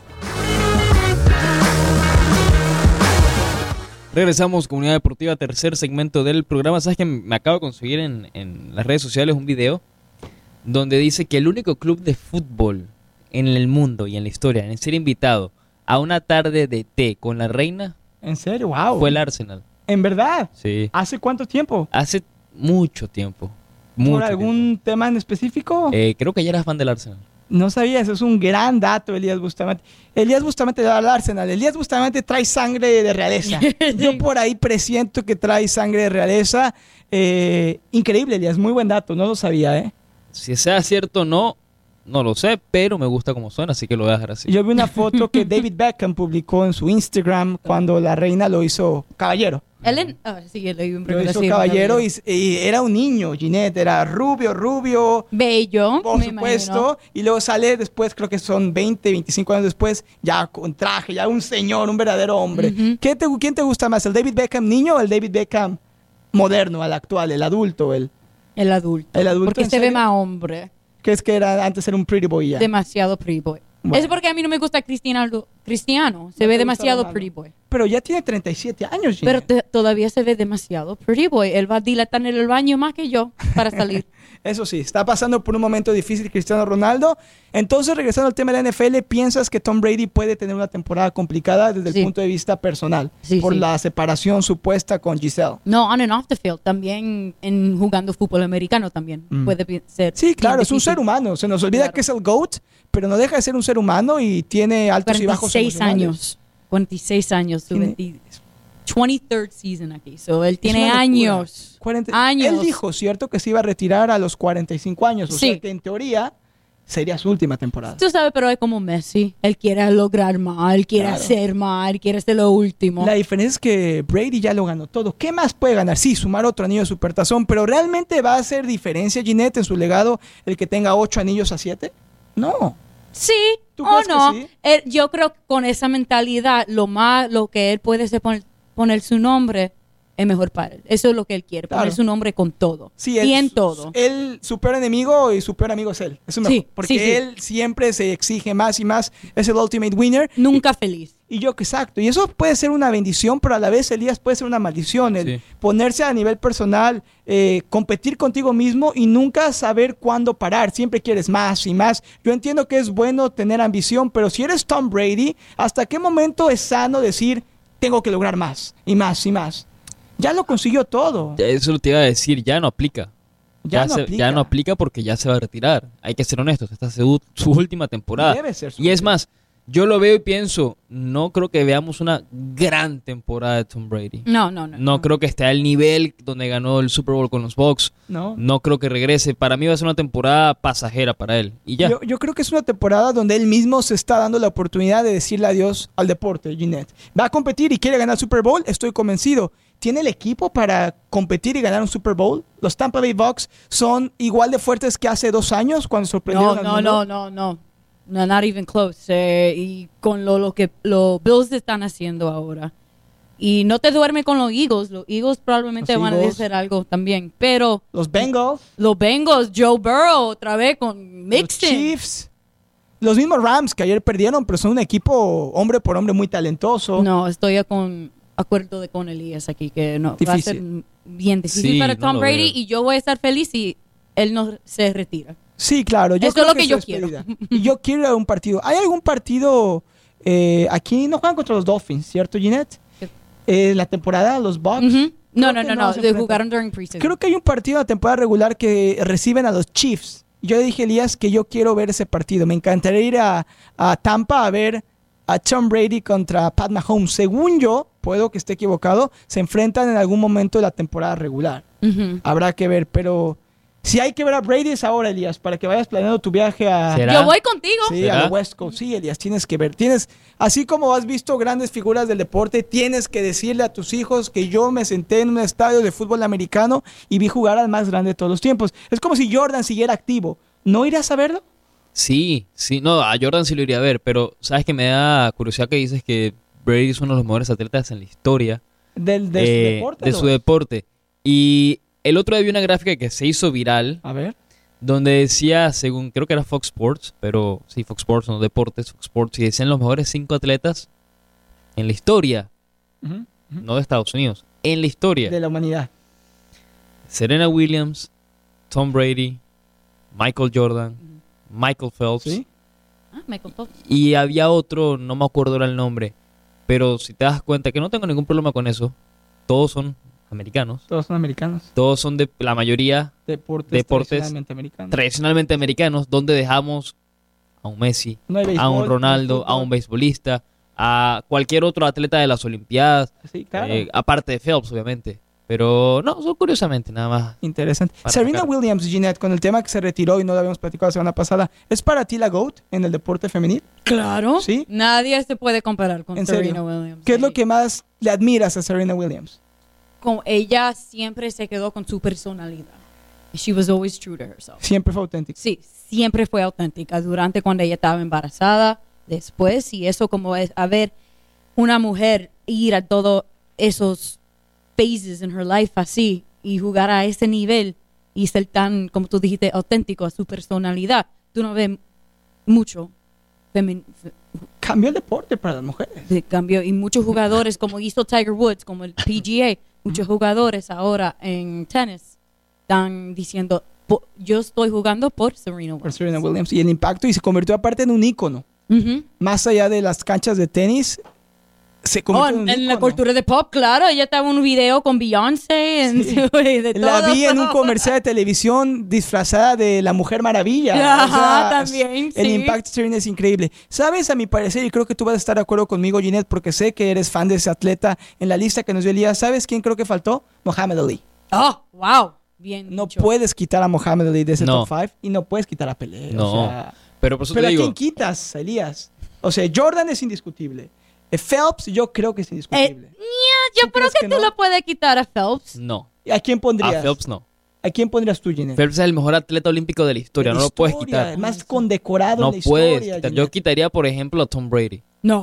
Regresamos, Comunidad Deportiva, tercer segmento del programa. Sabes que me acabo de conseguir en, en las redes sociales un video donde dice que el único club de fútbol en el mundo y en la historia en ser invitado a una tarde de té con la reina. ¿En serio? Wow. Fue el Arsenal. ¿En verdad? Sí. ¿Hace cuánto tiempo? Hace mucho tiempo. Mucho ¿Por algún tiempo. tema en específico? Eh, creo que ya eras fan del Arsenal. No sabía, eso es un gran dato, Elías Bustamante. Elías Bustamante va al Arsenal. Elías Bustamante trae sangre de realeza. Yo por ahí presiento que trae sangre de realeza. Eh, increíble, Elías, muy buen dato, no lo sabía, ¿eh? Si sea cierto o no, no lo sé, pero me gusta como suena, así que lo voy a dejar así. Yo vi una foto que David Beckham publicó en su Instagram cuando la reina lo hizo caballero. Ellen, oh, sí, lo hizo sí, caballero y, y era un niño, Jeanette, era rubio, rubio. Bello, por me supuesto. Imagino. Y luego sale después, creo que son veinte, veinticinco años después, ya con traje, ya un señor, un verdadero hombre. Uh-huh. ¿Qué te, ¿Quién te gusta más, el David Beckham niño o el David Beckham moderno, el actual, el adulto, el... El adulto. El adulto. Porque se serio? ve más hombre. Que es que era antes era un pretty boy ya. Demasiado pretty boy. Bueno. Es porque a mí no me gusta Cristiano. Cristiano se no ve demasiado pretty boy. Pero ya tiene treinta y siete años. Pero te, todavía se ve demasiado pretty boy. Él va a dilatar en el baño más que yo para salir. Eso sí, está pasando por un momento difícil Cristiano Ronaldo. Entonces, regresando al tema de la N F L, ¿piensas que Tom Brady puede tener una temporada complicada desde sí. el punto de vista personal? Sí, por sí. la separación supuesta con Giselle. No, on and off the field. También en jugando fútbol americano también mm. puede ser. Sí, claro, difícil. Es un ser humano. Se nos olvida claro. que es el GOAT, pero no deja de ser un ser humano y tiene altos y bajos emocionales. Años. cuarenta y seis años, su veintitrés season aquí. So, él tiene años, cuarenta años. Él dijo, ¿cierto?, que se iba a retirar a los cuarenta y cinco años. O sí. sea, que en teoría sería su última temporada. Tú sabes, pero es como Messi. Él quiere lograr más, él quiere claro. hacer más, él quiere hacer lo último. La diferencia es que Brady ya lo ganó todo. ¿Qué más puede ganar? Sí, sumar otro anillo de supertazón, pero ¿realmente va a hacer diferencia, Jeanette, en su legado, el que tenga ocho anillos a siete? No. Sí. ¿Tú o no? Sí? Él, yo creo que con esa mentalidad, lo más, lo que él puede hacer poner, poner su nombre es mejor para él. Eso es lo que él quiere, claro. poner su nombre con todo. Sí, él, y en todo. Él, su peor enemigo y su peor amigo es él. Eso es sí, mejor, porque sí, sí. él siempre se exige más y más. Es el ultimate winner. Nunca y, feliz. Y yo, exacto. Y eso puede ser una bendición, pero a la vez, Elías, puede ser una maldición. El sí. ponerse a nivel personal, eh, competir contigo mismo y nunca saber cuándo parar. Siempre quieres más y más. Yo entiendo que es bueno tener ambición, pero si eres Tom Brady, ¿hasta qué momento es sano decir, tengo que lograr más y más y más? Ya lo consiguió todo. Eso te iba a decir, ya no aplica. Ya, ya, no, se, aplica. ya no aplica porque ya se va a retirar. Hay que ser honestos, esta es su, su última temporada. Debe ser su y última. Es más, yo lo veo y pienso, no creo que veamos una gran temporada de Tom Brady. No, no, no. No, no. creo que esté al nivel donde ganó el Super Bowl con los Bucks. No. No creo que regrese. Para mí va a ser una temporada pasajera para él. Y ya. Yo, yo creo que es una temporada donde él mismo se está dando la oportunidad de decirle adiós al deporte, Jeanette. Va a competir y quiere ganar el Super Bowl, estoy convencido. ¿Tiene el equipo para competir y ganar un Super Bowl? Los Tampa Bay Bucks son igual de fuertes que hace dos años cuando sorprendieron no, no, al mundo. No, no, no, no, not even close. Eh, y con lo, lo que los Bills están haciendo ahora. Y no te duerme con los Eagles. Los Eagles probablemente los van Eagles. a hacer algo también. Pero los Bengals. Los Bengals, Joe Burrow otra vez con Mixon. Los Chiefs. Los mismos Rams que ayer perdieron, pero son un equipo hombre por hombre muy talentoso. No, estoy con... acuerdo de con Elías aquí, que no difícil. va a ser bien difícil sí, para Tom no Brady veo. Y yo voy a estar feliz si él no se retira. Sí, claro. Yo Eso creo es lo que, que yo quiero. Y yo quiero un partido. ¿Hay algún partido eh, aquí? No juegan contra los Dolphins, ¿cierto, Jeanette? Eh, la temporada, los Bucks. Uh-huh. No, no, no, no, no. Jugaron during preseason. Creo que hay un partido de la temporada regular que reciben a los Chiefs. Yo le dije a Elías que yo quiero ver ese partido. Me encantaría ir a, a Tampa a ver a Tom Brady contra Pat Mahomes. Según yo, puedo que esté equivocado, se enfrentan en algún momento de la temporada regular. Uh-huh. Habrá que ver, pero si hay que ver a Brady es ahora, Elías, para que vayas planeando tu viaje a... ¿Será? Yo voy contigo. Sí, ¿Será? a West Coast. Sí, Elías, tienes que ver. Tienes, así como has visto grandes figuras del deporte, tienes que decirle a tus hijos que yo me senté en un estadio de fútbol americano y vi jugar al más grande de todos los tiempos. Es como si Jordan siguiera activo. ¿No irás a verlo? Sí, sí, no, a Jordan sí lo iría a ver, pero sabes que me da curiosidad que dices que Brady es uno de los mejores atletas en la historia del, de, eh, su, deporte, de su deporte. Y el otro día vi una gráfica que se hizo viral, a ver, donde decía, según creo que era Fox Sports, pero sí, Fox Sports, no Deportes, Fox Sports, y decían los mejores cinco atletas en la historia, uh-huh, uh-huh. no de Estados Unidos, en la historia de la humanidad: Serena Williams, Tom Brady, Michael Jordan. Uh-huh. Michael Phelps. ¿Sí? Ah, Michael Phelps. Y había otro, no me acuerdo era el nombre, pero si te das cuenta que no tengo ningún problema con eso, todos son americanos. Todos son americanos. Todos son de la mayoría deportes, deportes tradicionalmente americanos. Tradicionalmente americanos, donde dejamos a un Messi, no hay béisbol, a un Ronaldo, no hay a un beisbolista, a cualquier otro atleta de las Olimpiadas, sí, claro. eh, aparte de Phelps, obviamente. Pero no, son curiosamente nada más. Interesante. Serena sacar. Williams, Jeanette, con el tema que se retiró y no lo habíamos platicado la semana pasada, ¿es para ti la GOAT en el deporte femenil? Claro. ¿Sí? Nadie se puede comparar con Serena serio? Williams. ¿Qué sí. es lo que más le admiras a Serena Williams? Con ella siempre se quedó con su personalidad. She was always true to herself. Siempre fue auténtica. Sí, siempre fue auténtica. Durante cuando ella estaba embarazada, después, y eso como es, a ver, una mujer ir a todos esos phases in her life así y jugar a ese nivel y ser tan, como tú dijiste, auténtico a su personalidad. Tú no ves mucho. Femen- cambió el deporte para las mujeres. Sí, cambió. Y muchos jugadores, como hizo Tiger Woods, como el P G A, muchos jugadores ahora en tenis están diciendo, yo estoy jugando por Serena Williams. Por Serena Williams. Y el impacto, y se convirtió aparte en un ícono. Uh-huh. Más allá de las canchas de tenis, se convirtió oh, en un ícono. En la cultura de pop, claro. Ella estaba en un video con Beyoncé. En sí. su, de todo. La vi en un comercial de televisión disfrazada de la Mujer Maravilla. Ajá, o sea, también, sí. El impacto de Serena es increíble. Sabes, a mi parecer, y creo que tú vas a estar de acuerdo conmigo, Jeanette, porque sé que eres fan de ese atleta en la lista que nos dio Elías. ¿Sabes quién creo que faltó? Muhammad Ali. Oh, wow. Bien no dicho. Puedes quitar a Muhammad Ali de ese no. top cinco y no puedes quitar a Pelé. No. O sea, pero por eso pero te digo. ¿A quién quitas, Elías? O sea, Jordan es indiscutible. Phelps yo creo que es indiscutible. Eh, yeah, yo creo que, que tú no? lo puedes quitar a Phelps. No. ¿A quién pondrías? A Phelps no. ¿A quién pondrías tú, Jeanette? Phelps es el mejor atleta olímpico de la historia. La no historia, lo puedes quitar. Más condecorado no en la historia. No puedes. Yo quitaría, por ejemplo, a Tom Brady. ¡No!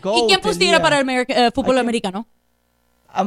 Gold, ¿y quién pusiera para el America, uh, fútbol americano?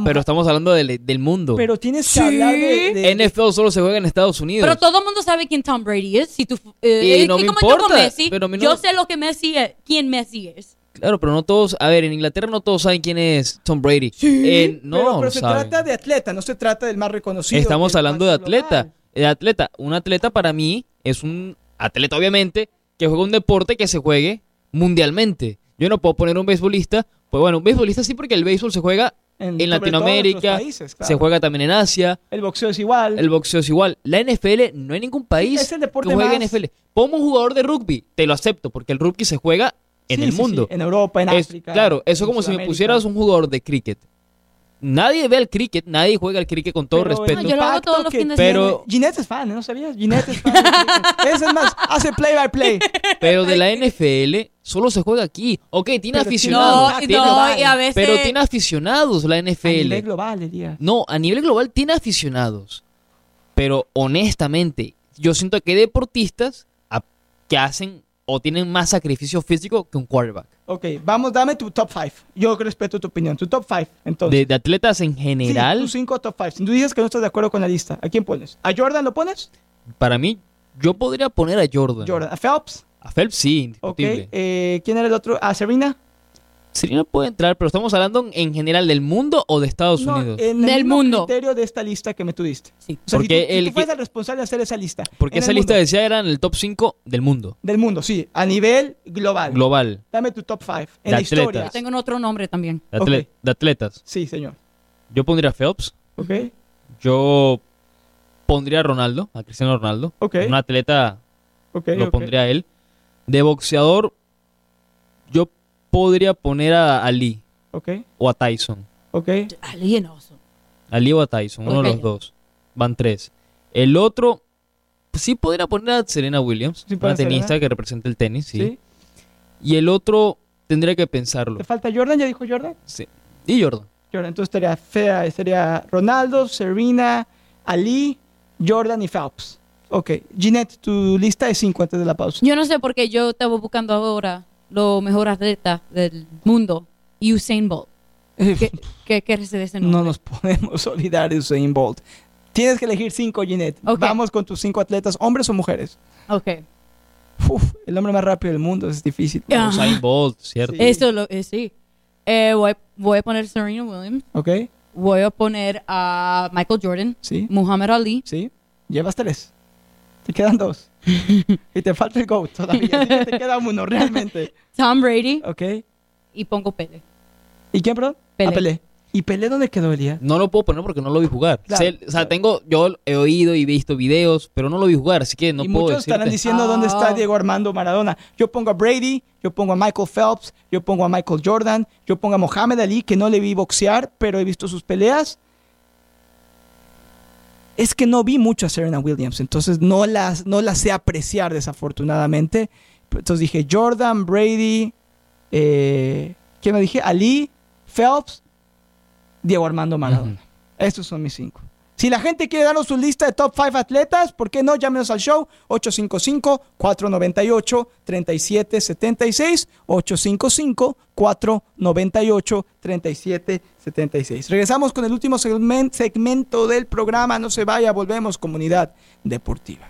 Pero estamos hablando del, del mundo. Pero tienes que sí. hablar de, de... N F L solo se juega en Estados Unidos. Pero todo el mundo sabe quién Tom Brady es. Si tú, eh, y no me importa. Messi, pero no... Yo sé lo que Messi es, quién Messi es. Claro, pero no todos... A ver, en Inglaterra no todos saben quién es Tom Brady. Sí, eh, no, pero, pero se saben. Trata de atleta, no se trata del más reconocido. Estamos hablando de atleta. De atleta. Un atleta para mí es un atleta, obviamente, que juega un deporte que se juegue mundialmente. Yo no puedo poner un beisbolista. Pues bueno, un beisbolista sí, porque el béisbol se juega... En, en Latinoamérica, países, claro. Se juega también en Asia. El boxeo es igual. El boxeo es igual. La N F L, no hay ningún país sí, es el deporte que juegue más. N F L. Pongo un jugador de rugby, te lo acepto, porque el rugby se juega en sí, el sí, mundo. Sí. En Europa, en es, África. Claro, eso es como Sudamérica. Si me pusieras un jugador de cricket. Nadie ve el cricket, nadie juega al cricket con todo pero, respeto. No, yo lo hago todos los fines de semana. Jeanette es fan, ¿no sabías? Jeanette es fan. Esa es más, hace play by play. Pero de la N F L solo se juega aquí. Ok, tiene pero aficionados. No, tiene, no, y a veces... Pero tiene aficionados la N F L. A nivel global, Elías. No, a nivel global tiene aficionados. Pero honestamente, yo siento que hay deportistas a, que hacen o tienen más sacrificio físico que un quarterback. Ok, vamos, dame tu top cinco. Yo respeto tu opinión. Tu top cinco, entonces. De, de atletas en general. Sí, tus cinco top cinco. Tú dices que no estás de acuerdo con la lista. ¿A quién pones? ¿A Jordan lo pones? Para mí, yo podría poner a Jordan. Jordan. ¿A Phelps? A Phelps, sí, indiscutible. Ok, eh, ¿quién era el otro? ¿A Serena? Serena puede entrar, pero estamos hablando en general del mundo o de Estados no, Unidos. En el del mismo mundo. Criterio de esta lista que me tú diste. Sí. O sea, porque si tú, el, si tú fueras el responsable de hacer esa lista. Porque esa lista mundo. Decía era en el top cinco del mundo. Del mundo, sí. A nivel global. Global. Dame tu top cinco. En la historia. Yo tengo otro nombre también. De, atle- okay. de atletas. Sí, señor. Yo pondría a Phelps. Ok. Yo pondría a Ronaldo, a Cristiano Ronaldo. Ok. Un atleta. Ok. Lo okay. pondría a él. De boxeador, yo podría poner a Ali okay. o a Tyson. Okay. Ali en oso. Ali o a Tyson, uno okay. de los dos. Van tres. El otro, sí podría poner a Serena Williams, sí, una tenista Serena. Que representa el tenis. Sí. sí. Y el otro, tendría que pensarlo. ¿Te falta Jordan? ¿Ya dijo Jordan? Sí. Y Jordan. Jordan, entonces estaría, fea, estaría Ronaldo, Serena, Ali, Jordan y Phelps. Ok, Jeanette, tu lista es cinco antes de la pausa. Yo no sé por qué yo estaba buscando ahora los mejores atletas del mundo y Usain Bolt. ¿Qué, qué, qué es ese nombre? No nos podemos olvidar de Usain Bolt. Tienes que elegir cinco, Jeanette. Okay. Vamos con tus cinco atletas, hombres o mujeres. Ok. Uf, el hombre más rápido del mundo, es difícil. Uh-huh. Usain Bolt, ¿cierto? Sí. Eso lo, eh, sí. Eh, voy, voy a poner Serena Williams. Ok. Voy a poner a Michael Jordan. Sí. Muhammad Ali. Sí. Llevas tres. Te quedan dos. Y te falta el GOAT todavía. Así que te queda uno, realmente. Tom Brady. Ok. Y pongo Pelé. ¿Y quién, perdón? Pelé. A Pelé. ¿Y Pelé dónde quedó, Elías? No lo puedo poner porque no lo vi jugar. Claro, Se, claro. O sea, tengo... Yo he oído y visto videos, pero no lo vi jugar, así que no y puedo decirte. Y muchos estarán diciendo oh. dónde está Diego Armando Maradona. Yo pongo a Brady, yo pongo a Michael Phelps, yo pongo a Michael Jordan, yo pongo a Muhammad Ali, que no le vi boxear, pero he visto sus peleas. Es que no vi mucho a Serena Williams, entonces no las, no las sé apreciar, desafortunadamente. Entonces dije Jordan, Brady, eh, ¿quién me dije? Ali, Phelps, Diego Armando Maradona. Uh-huh. Estos son mis cinco. Si la gente quiere darnos su lista de top cinco atletas, ¿por qué no? Llámenos al show ocho cinco cinco, cuatro nueve ocho, tres siete siete seis, ocho cinco cinco, cuatro nueve ocho, tres siete siete seis. Regresamos con el último segmento del programa. No se vaya, volvemos, Comunidad Deportiva.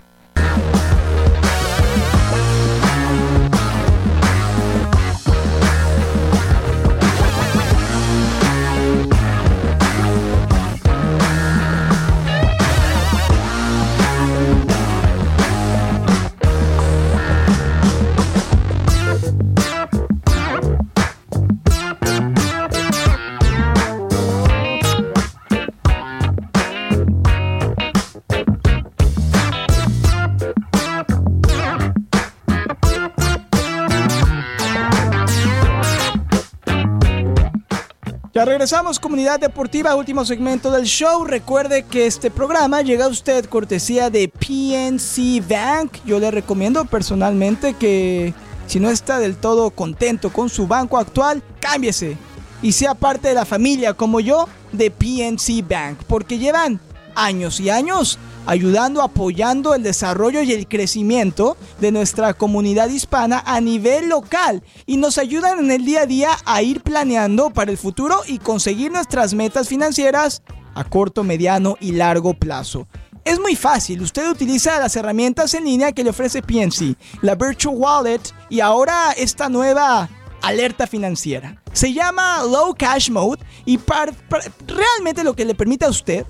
Ya regresamos, Comunidad Deportiva, último segmento del show. Recuerde que este programa llega a usted cortesía de P N C Bank. Yo le recomiendo personalmente que si no está del todo contento con su banco actual, cámbiese y sea parte de la familia como yo de P N C Bank, porque llevan años y años ayudando, apoyando el desarrollo y el crecimiento de nuestra comunidad hispana a nivel local, y nos ayudan en el día a día a ir planeando para el futuro y conseguir nuestras metas financieras a corto, mediano y largo plazo. Es muy fácil, usted utiliza las herramientas en línea que le ofrece P N C, la Virtual Wallet y ahora esta nueva alerta financiera. Se llama Low Cash Mode y par- par- realmente lo que le permite a usted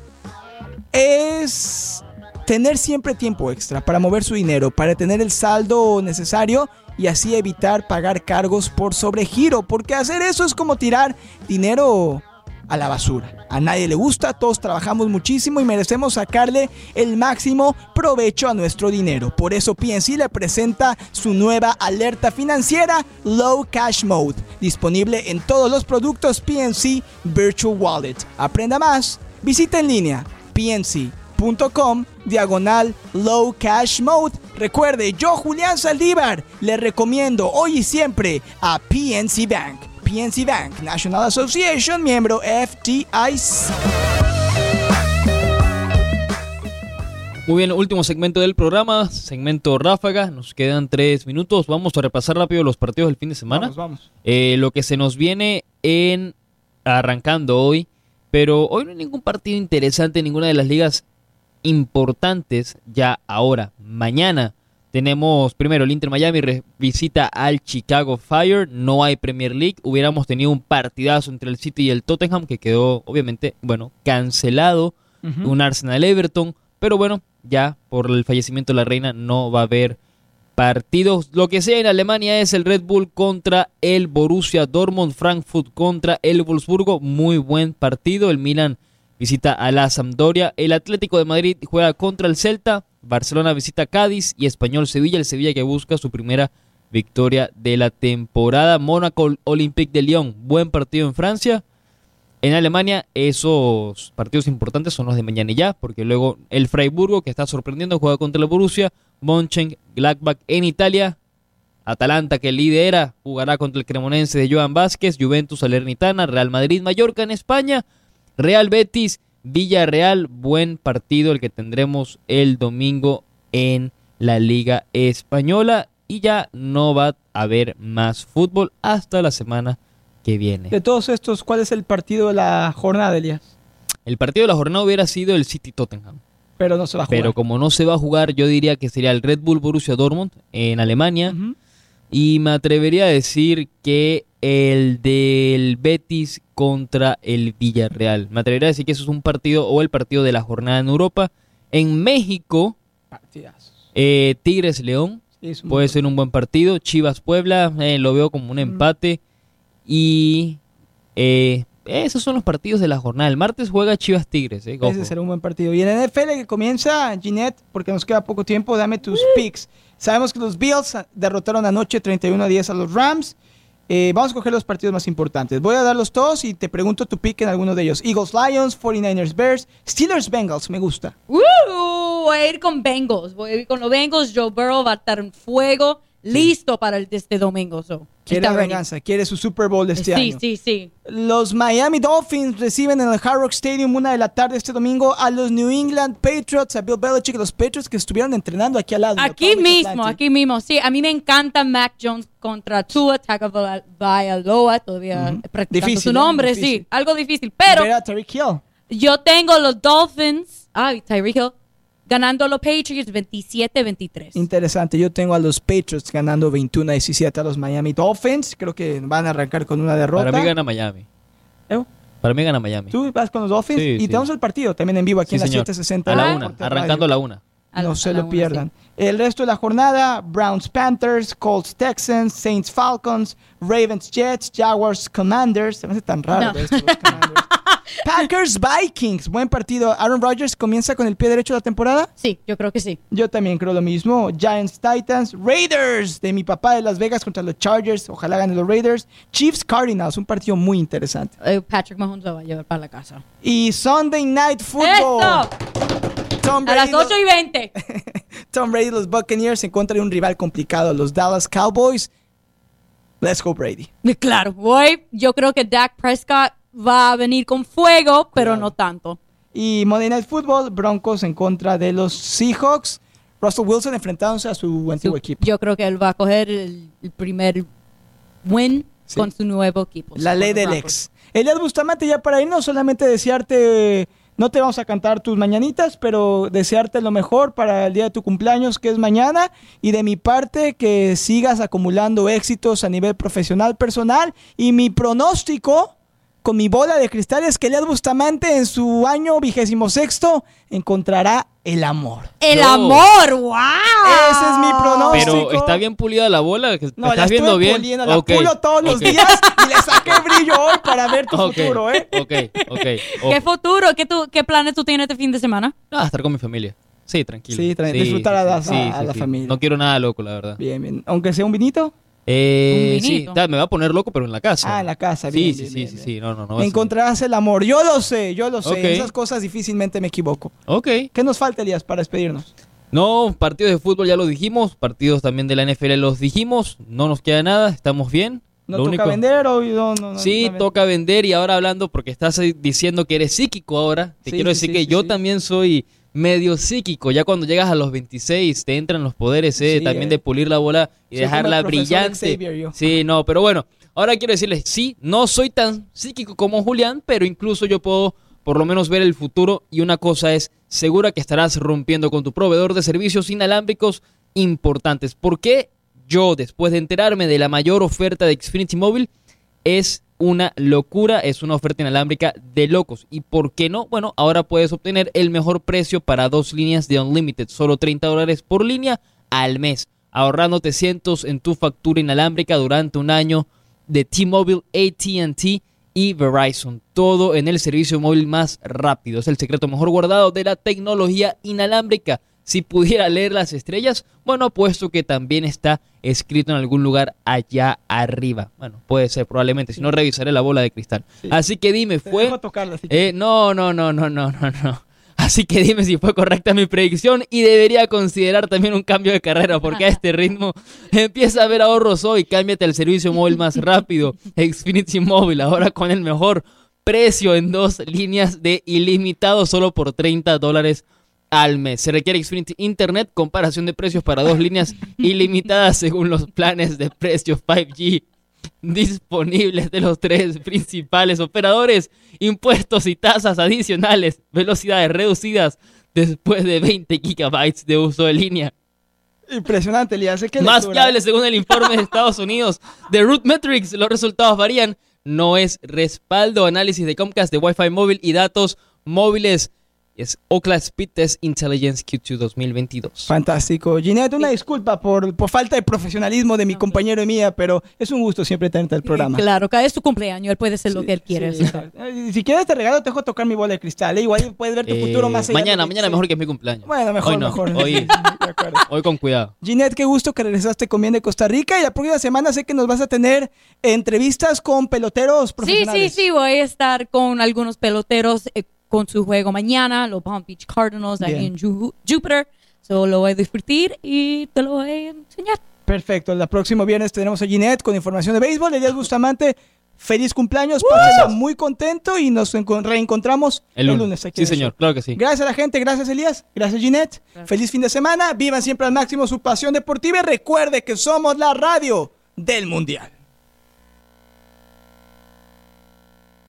es tener siempre tiempo extra para mover su dinero, para tener el saldo necesario y así evitar pagar cargos por sobregiro, porque hacer eso es como tirar dinero a la basura. A nadie le gusta, todos trabajamos muchísimo y merecemos sacarle el máximo provecho a nuestro dinero. Por eso P N C le presenta su nueva alerta financiera Low Cash Mode, disponible en todos los productos P N C Virtual Wallet. Aprenda más, visita en línea P N C punto com diagonal Low Cash Mode. Recuerde, yo, Julián Saldívar, le recomiendo hoy y siempre a P N C Bank. P N C Bank, National Association, miembro F D I C. Muy bien, último segmento del programa, segmento Ráfaga. Nos quedan tres minutos. Vamos a repasar rápido los partidos del fin de semana. Vamos, vamos. Eh, lo que se nos viene en arrancando hoy. Pero hoy no hay ningún partido interesante en ninguna de las ligas importantes ya ahora. Mañana tenemos primero el Inter Miami visita al Chicago Fire. No hay Premier League. Hubiéramos tenido un partidazo entre el City y el Tottenham que quedó, obviamente, bueno, cancelado. Uh-huh. Un Arsenal-Everton. Pero bueno, ya por el fallecimiento de la reina no va a haber partidos. Lo que sea en Alemania es el Red Bull contra el Borussia Dortmund, Frankfurt contra el Wolfsburgo, muy buen partido. El Milan visita a la Sampdoria, el Atlético de Madrid juega contra el Celta, Barcelona visita Cádiz y Español Sevilla, el Sevilla que busca su primera victoria de la temporada. Mónaco Olympique de Lyon, buen partido en Francia. En Alemania esos partidos importantes son los de mañana y ya, porque luego el Freiburgo, que está sorprendiendo, juega contra el Borussia, Mönchengladbach en Italia, Atalanta que lidera jugará contra el Cremonense de Johan Vázquez, Juventus Salernitana, Real Madrid Mallorca en España, Real Betis Villarreal, buen partido el que tendremos el domingo en la Liga Española, y ya no va a haber más fútbol hasta la semana que viene. De todos estos, ¿cuál es el partido de la jornada, Elías? El partido de la jornada hubiera sido el City Tottenham. Pero no se va a jugar. Pero como no se va a jugar, yo diría que sería el Red Bull Borussia Dortmund en Alemania. Uh-huh. Y me atrevería a decir que el del Betis contra el Villarreal. Me atrevería a decir que eso es un partido o el partido de la jornada en Europa. En México, eh, Tigres León puede ser un buen partido. Chivas Puebla, eh, lo veo como un empate. Uh-huh. Y eh, esos son los partidos de la jornada. El martes juega Chivas Tigres. Eh, Ese será un buen partido. Y en la N F L que comienza, Jeanette, porque nos queda poco tiempo, dame tus picks. Sabemos que los Bills derrotaron anoche treinta y uno a diez a los Rams. Eh, vamos a coger los partidos más importantes. Voy a darlos todos y te pregunto tu pick en alguno de ellos. Eagles, Lions, cuarenta y nueve ers, Bears, Steelers, Bengals. Me gusta. Uh, voy a ir con Bengals. Voy a ir con los Bengals. Joe Burrow va a estar en fuego. Sí. Listo para el, este domingo. So. Quiere la venganza, quiere su Super Bowl de este sí, año. Sí, sí, sí. Los Miami Dolphins reciben en el Hard Rock Stadium una de la tarde este domingo a los New England Patriots, a Bill Belichick, los Patriots que estuvieron entrenando aquí al lado. Aquí mismo, Atlantic. aquí mismo. Sí, a mí me encanta Mac Jones contra Tua Tagovailoa, todavía uh-huh. practicando difícil, su nombre, ¿no? sí, algo difícil. Pero a Tyreek Hill. Yo tengo los Dolphins, ay, Tyreek Hill, ganando a los Patriots veintisiete a veintitrés. Interesante, yo tengo a los Patriots ganando veintiuno a diecisiete a los Miami Dolphins. Creo que van a arrancar con una derrota. Para mí gana Miami. ¿Eh? Para mí gana Miami. Tú vas con los Dolphins sí, y sí. tenemos el partido también en vivo aquí sí, en las siete sesenta. A la una, Deportes arrancando Radio. La una. No la, se lo una, pierdan. Sí. El resto de la jornada, Browns Panthers, Colts Texans, Saints Falcons, Ravens Jets, Jaguars Commanders. Se me hace tan raro no. esto, los Commanders. Packers Vikings, buen partido. Aaron Rodgers comienza con el pie derecho de la temporada. Sí, yo creo que sí. Yo también creo lo mismo. Giants Titans, Raiders de mi papá de Las Vegas contra los Chargers. Ojalá ganen los Raiders. Chiefs Cardinals, un partido muy interesante. Eh, Patrick Mahomes lo va a llevar para la casa. Y Sunday Night Football. Tom Brady, a las ocho y veinte. Tom Brady, los Buccaneers en contra de un rival complicado, los Dallas Cowboys. Let's go Brady. Claro, voy. Yo creo que Dak Prescott va a venir con fuego, pero claro. no tanto. Y Monday Night Football, Broncos en contra de los Seahawks. Russell Wilson enfrentándose a su antiguo equipo. Yo creo que él va a coger el, el primer win sí. con su nuevo equipo. La ley del ex. Elías Bustamante, ya para irnos, solamente desearte, no te vamos a cantar tus mañanitas, pero desearte lo mejor para el día de tu cumpleaños, que es mañana. Y de mi parte, que sigas acumulando éxitos a nivel profesional, personal. Y mi pronóstico con mi bola de cristal es que Elías Bustamante en su año vigésimo sexto encontrará el amor. ¡El no. amor! ¡Wow! Ese es mi pronóstico. Pero está bien pulida la bola. ¿Estás no, la viendo bien? Puliendo, la okay. pulo todos okay. los días y le saqué brillo hoy para ver tu okay. futuro, ¿eh? Ok, ok. Oh. ¿Qué futuro? ¿Qué, tú, ¿Qué planes tú tienes este fin de semana? Ah, estar con mi familia. Sí, tranquilo. Sí, tra- sí disfrutar a la, sí, a, sí, a la sí. familia. No quiero nada loco, la verdad. Bien, bien. Aunque sea un vinito. Eh, sí, da, me va a poner loco, pero en la casa. Ah, en la casa, bien. Sí, bien, sí, bien, sí, bien. sí, sí, no, no, no. Encontrarás el amor. Yo lo sé, yo lo sé. Okay. Esas cosas difícilmente me equivoco. Ok. ¿Qué nos falta, Elías, para despedirnos? No, partidos de fútbol ya lo dijimos, partidos también de la N F L los dijimos, no nos queda nada, estamos bien. No lo toca único... vender o no, no, no, sí, no toca vender y ahora hablando porque estás diciendo que eres psíquico ahora, te sí, quiero sí, decir sí, que sí, yo sí. también soy medio psíquico, ya cuando llegas a los veintiséis te entran los poderes eh, sí, también eh. de pulir la bola y sí, dejarla brillante. Xavier, sí, no, pero bueno, ahora quiero decirles, sí, no soy tan psíquico como Julián, pero incluso yo puedo por lo menos ver el futuro y una cosa es segura que estarás rompiendo con tu proveedor de servicios inalámbricos importantes. ¿Por qué? Yo, después de enterarme de la mayor oferta de Xfinity Mobile, es una locura, es una oferta inalámbrica de locos. ¿Y por qué no? Bueno, ahora puedes obtener el mejor precio para dos líneas de Unlimited, solo treinta dólares por línea al mes, ahorrándote cientos en tu factura inalámbrica durante un año de T-Mobile, A T and T y Verizon. Todo en el servicio móvil más rápido. Es el secreto mejor guardado de la tecnología inalámbrica. Si pudiera leer las estrellas, bueno, apuesto que también está escrito en algún lugar allá arriba. Bueno, puede ser probablemente, si no revisaré la bola de cristal. Sí. Así que dime, Te fue... Tocarla, si eh, no, no, no, no, no, no, no. Así que dime si fue correcta mi predicción y debería considerar también un cambio de carrera porque a este ritmo empieza a haber ahorros hoy. Cámbiate al servicio móvil más rápido, Xfinity Mobile, ahora con el mejor precio en dos líneas de ilimitado solo por treinta dólares al mes. Se requiere Xfinity Internet, comparación de precios para dos líneas ilimitadas según los planes de precios cinco G disponibles de los tres principales operadores, impuestos y tasas adicionales, velocidades reducidas después de veinte gigabytes de uso de línea. Impresionante, Elías. Más fiable según el informe de Estados Unidos de RootMetrics, los resultados varían. No es respaldo, análisis de Comcast de Wi-Fi móvil y datos móviles. Es Ookla Speed Test Intelligence Q two dos mil veintidós. Fantástico. Jeanette, una disculpa por, por falta de profesionalismo de mi no, compañero y mía, pero es un gusto siempre tenerte al programa. Claro, cada vez tu cumpleaños, él puede hacer sí, lo que él quiere. Sí, sí. Si quieres te regalo, te dejo tocar mi bola de cristal. ¿eh? Igual puedes ver tu eh, futuro más allá. Mañana, mañana sí. mejor que es mi cumpleaños. Bueno, mejor, hoy no, mejor. Hoy, hoy con cuidado. Jeanette, qué gusto que regresaste con bien de Costa Rica y la próxima semana sé que nos vas a tener entrevistas con peloteros profesionales. Sí, sí, sí, voy a estar con algunos peloteros eh, con su juego mañana, los Palm Beach Cardinals, bien. Ahí en Ju- Júpiter. So, lo voy a disfrutar y te lo voy a enseñar. Perfecto, el próximo viernes tenemos a Jeanette con información de béisbol. Elías Bustamante, feliz cumpleaños, ¡Uh! pásenlo muy contento y nos reencontramos el lunes. El lunes aquí sí, señor, eso. Claro que sí. Gracias a la gente, gracias Elías, gracias Jeanette. Gracias. Feliz fin de semana, vivan siempre al máximo su pasión deportiva y recuerde que somos la radio del Mundial.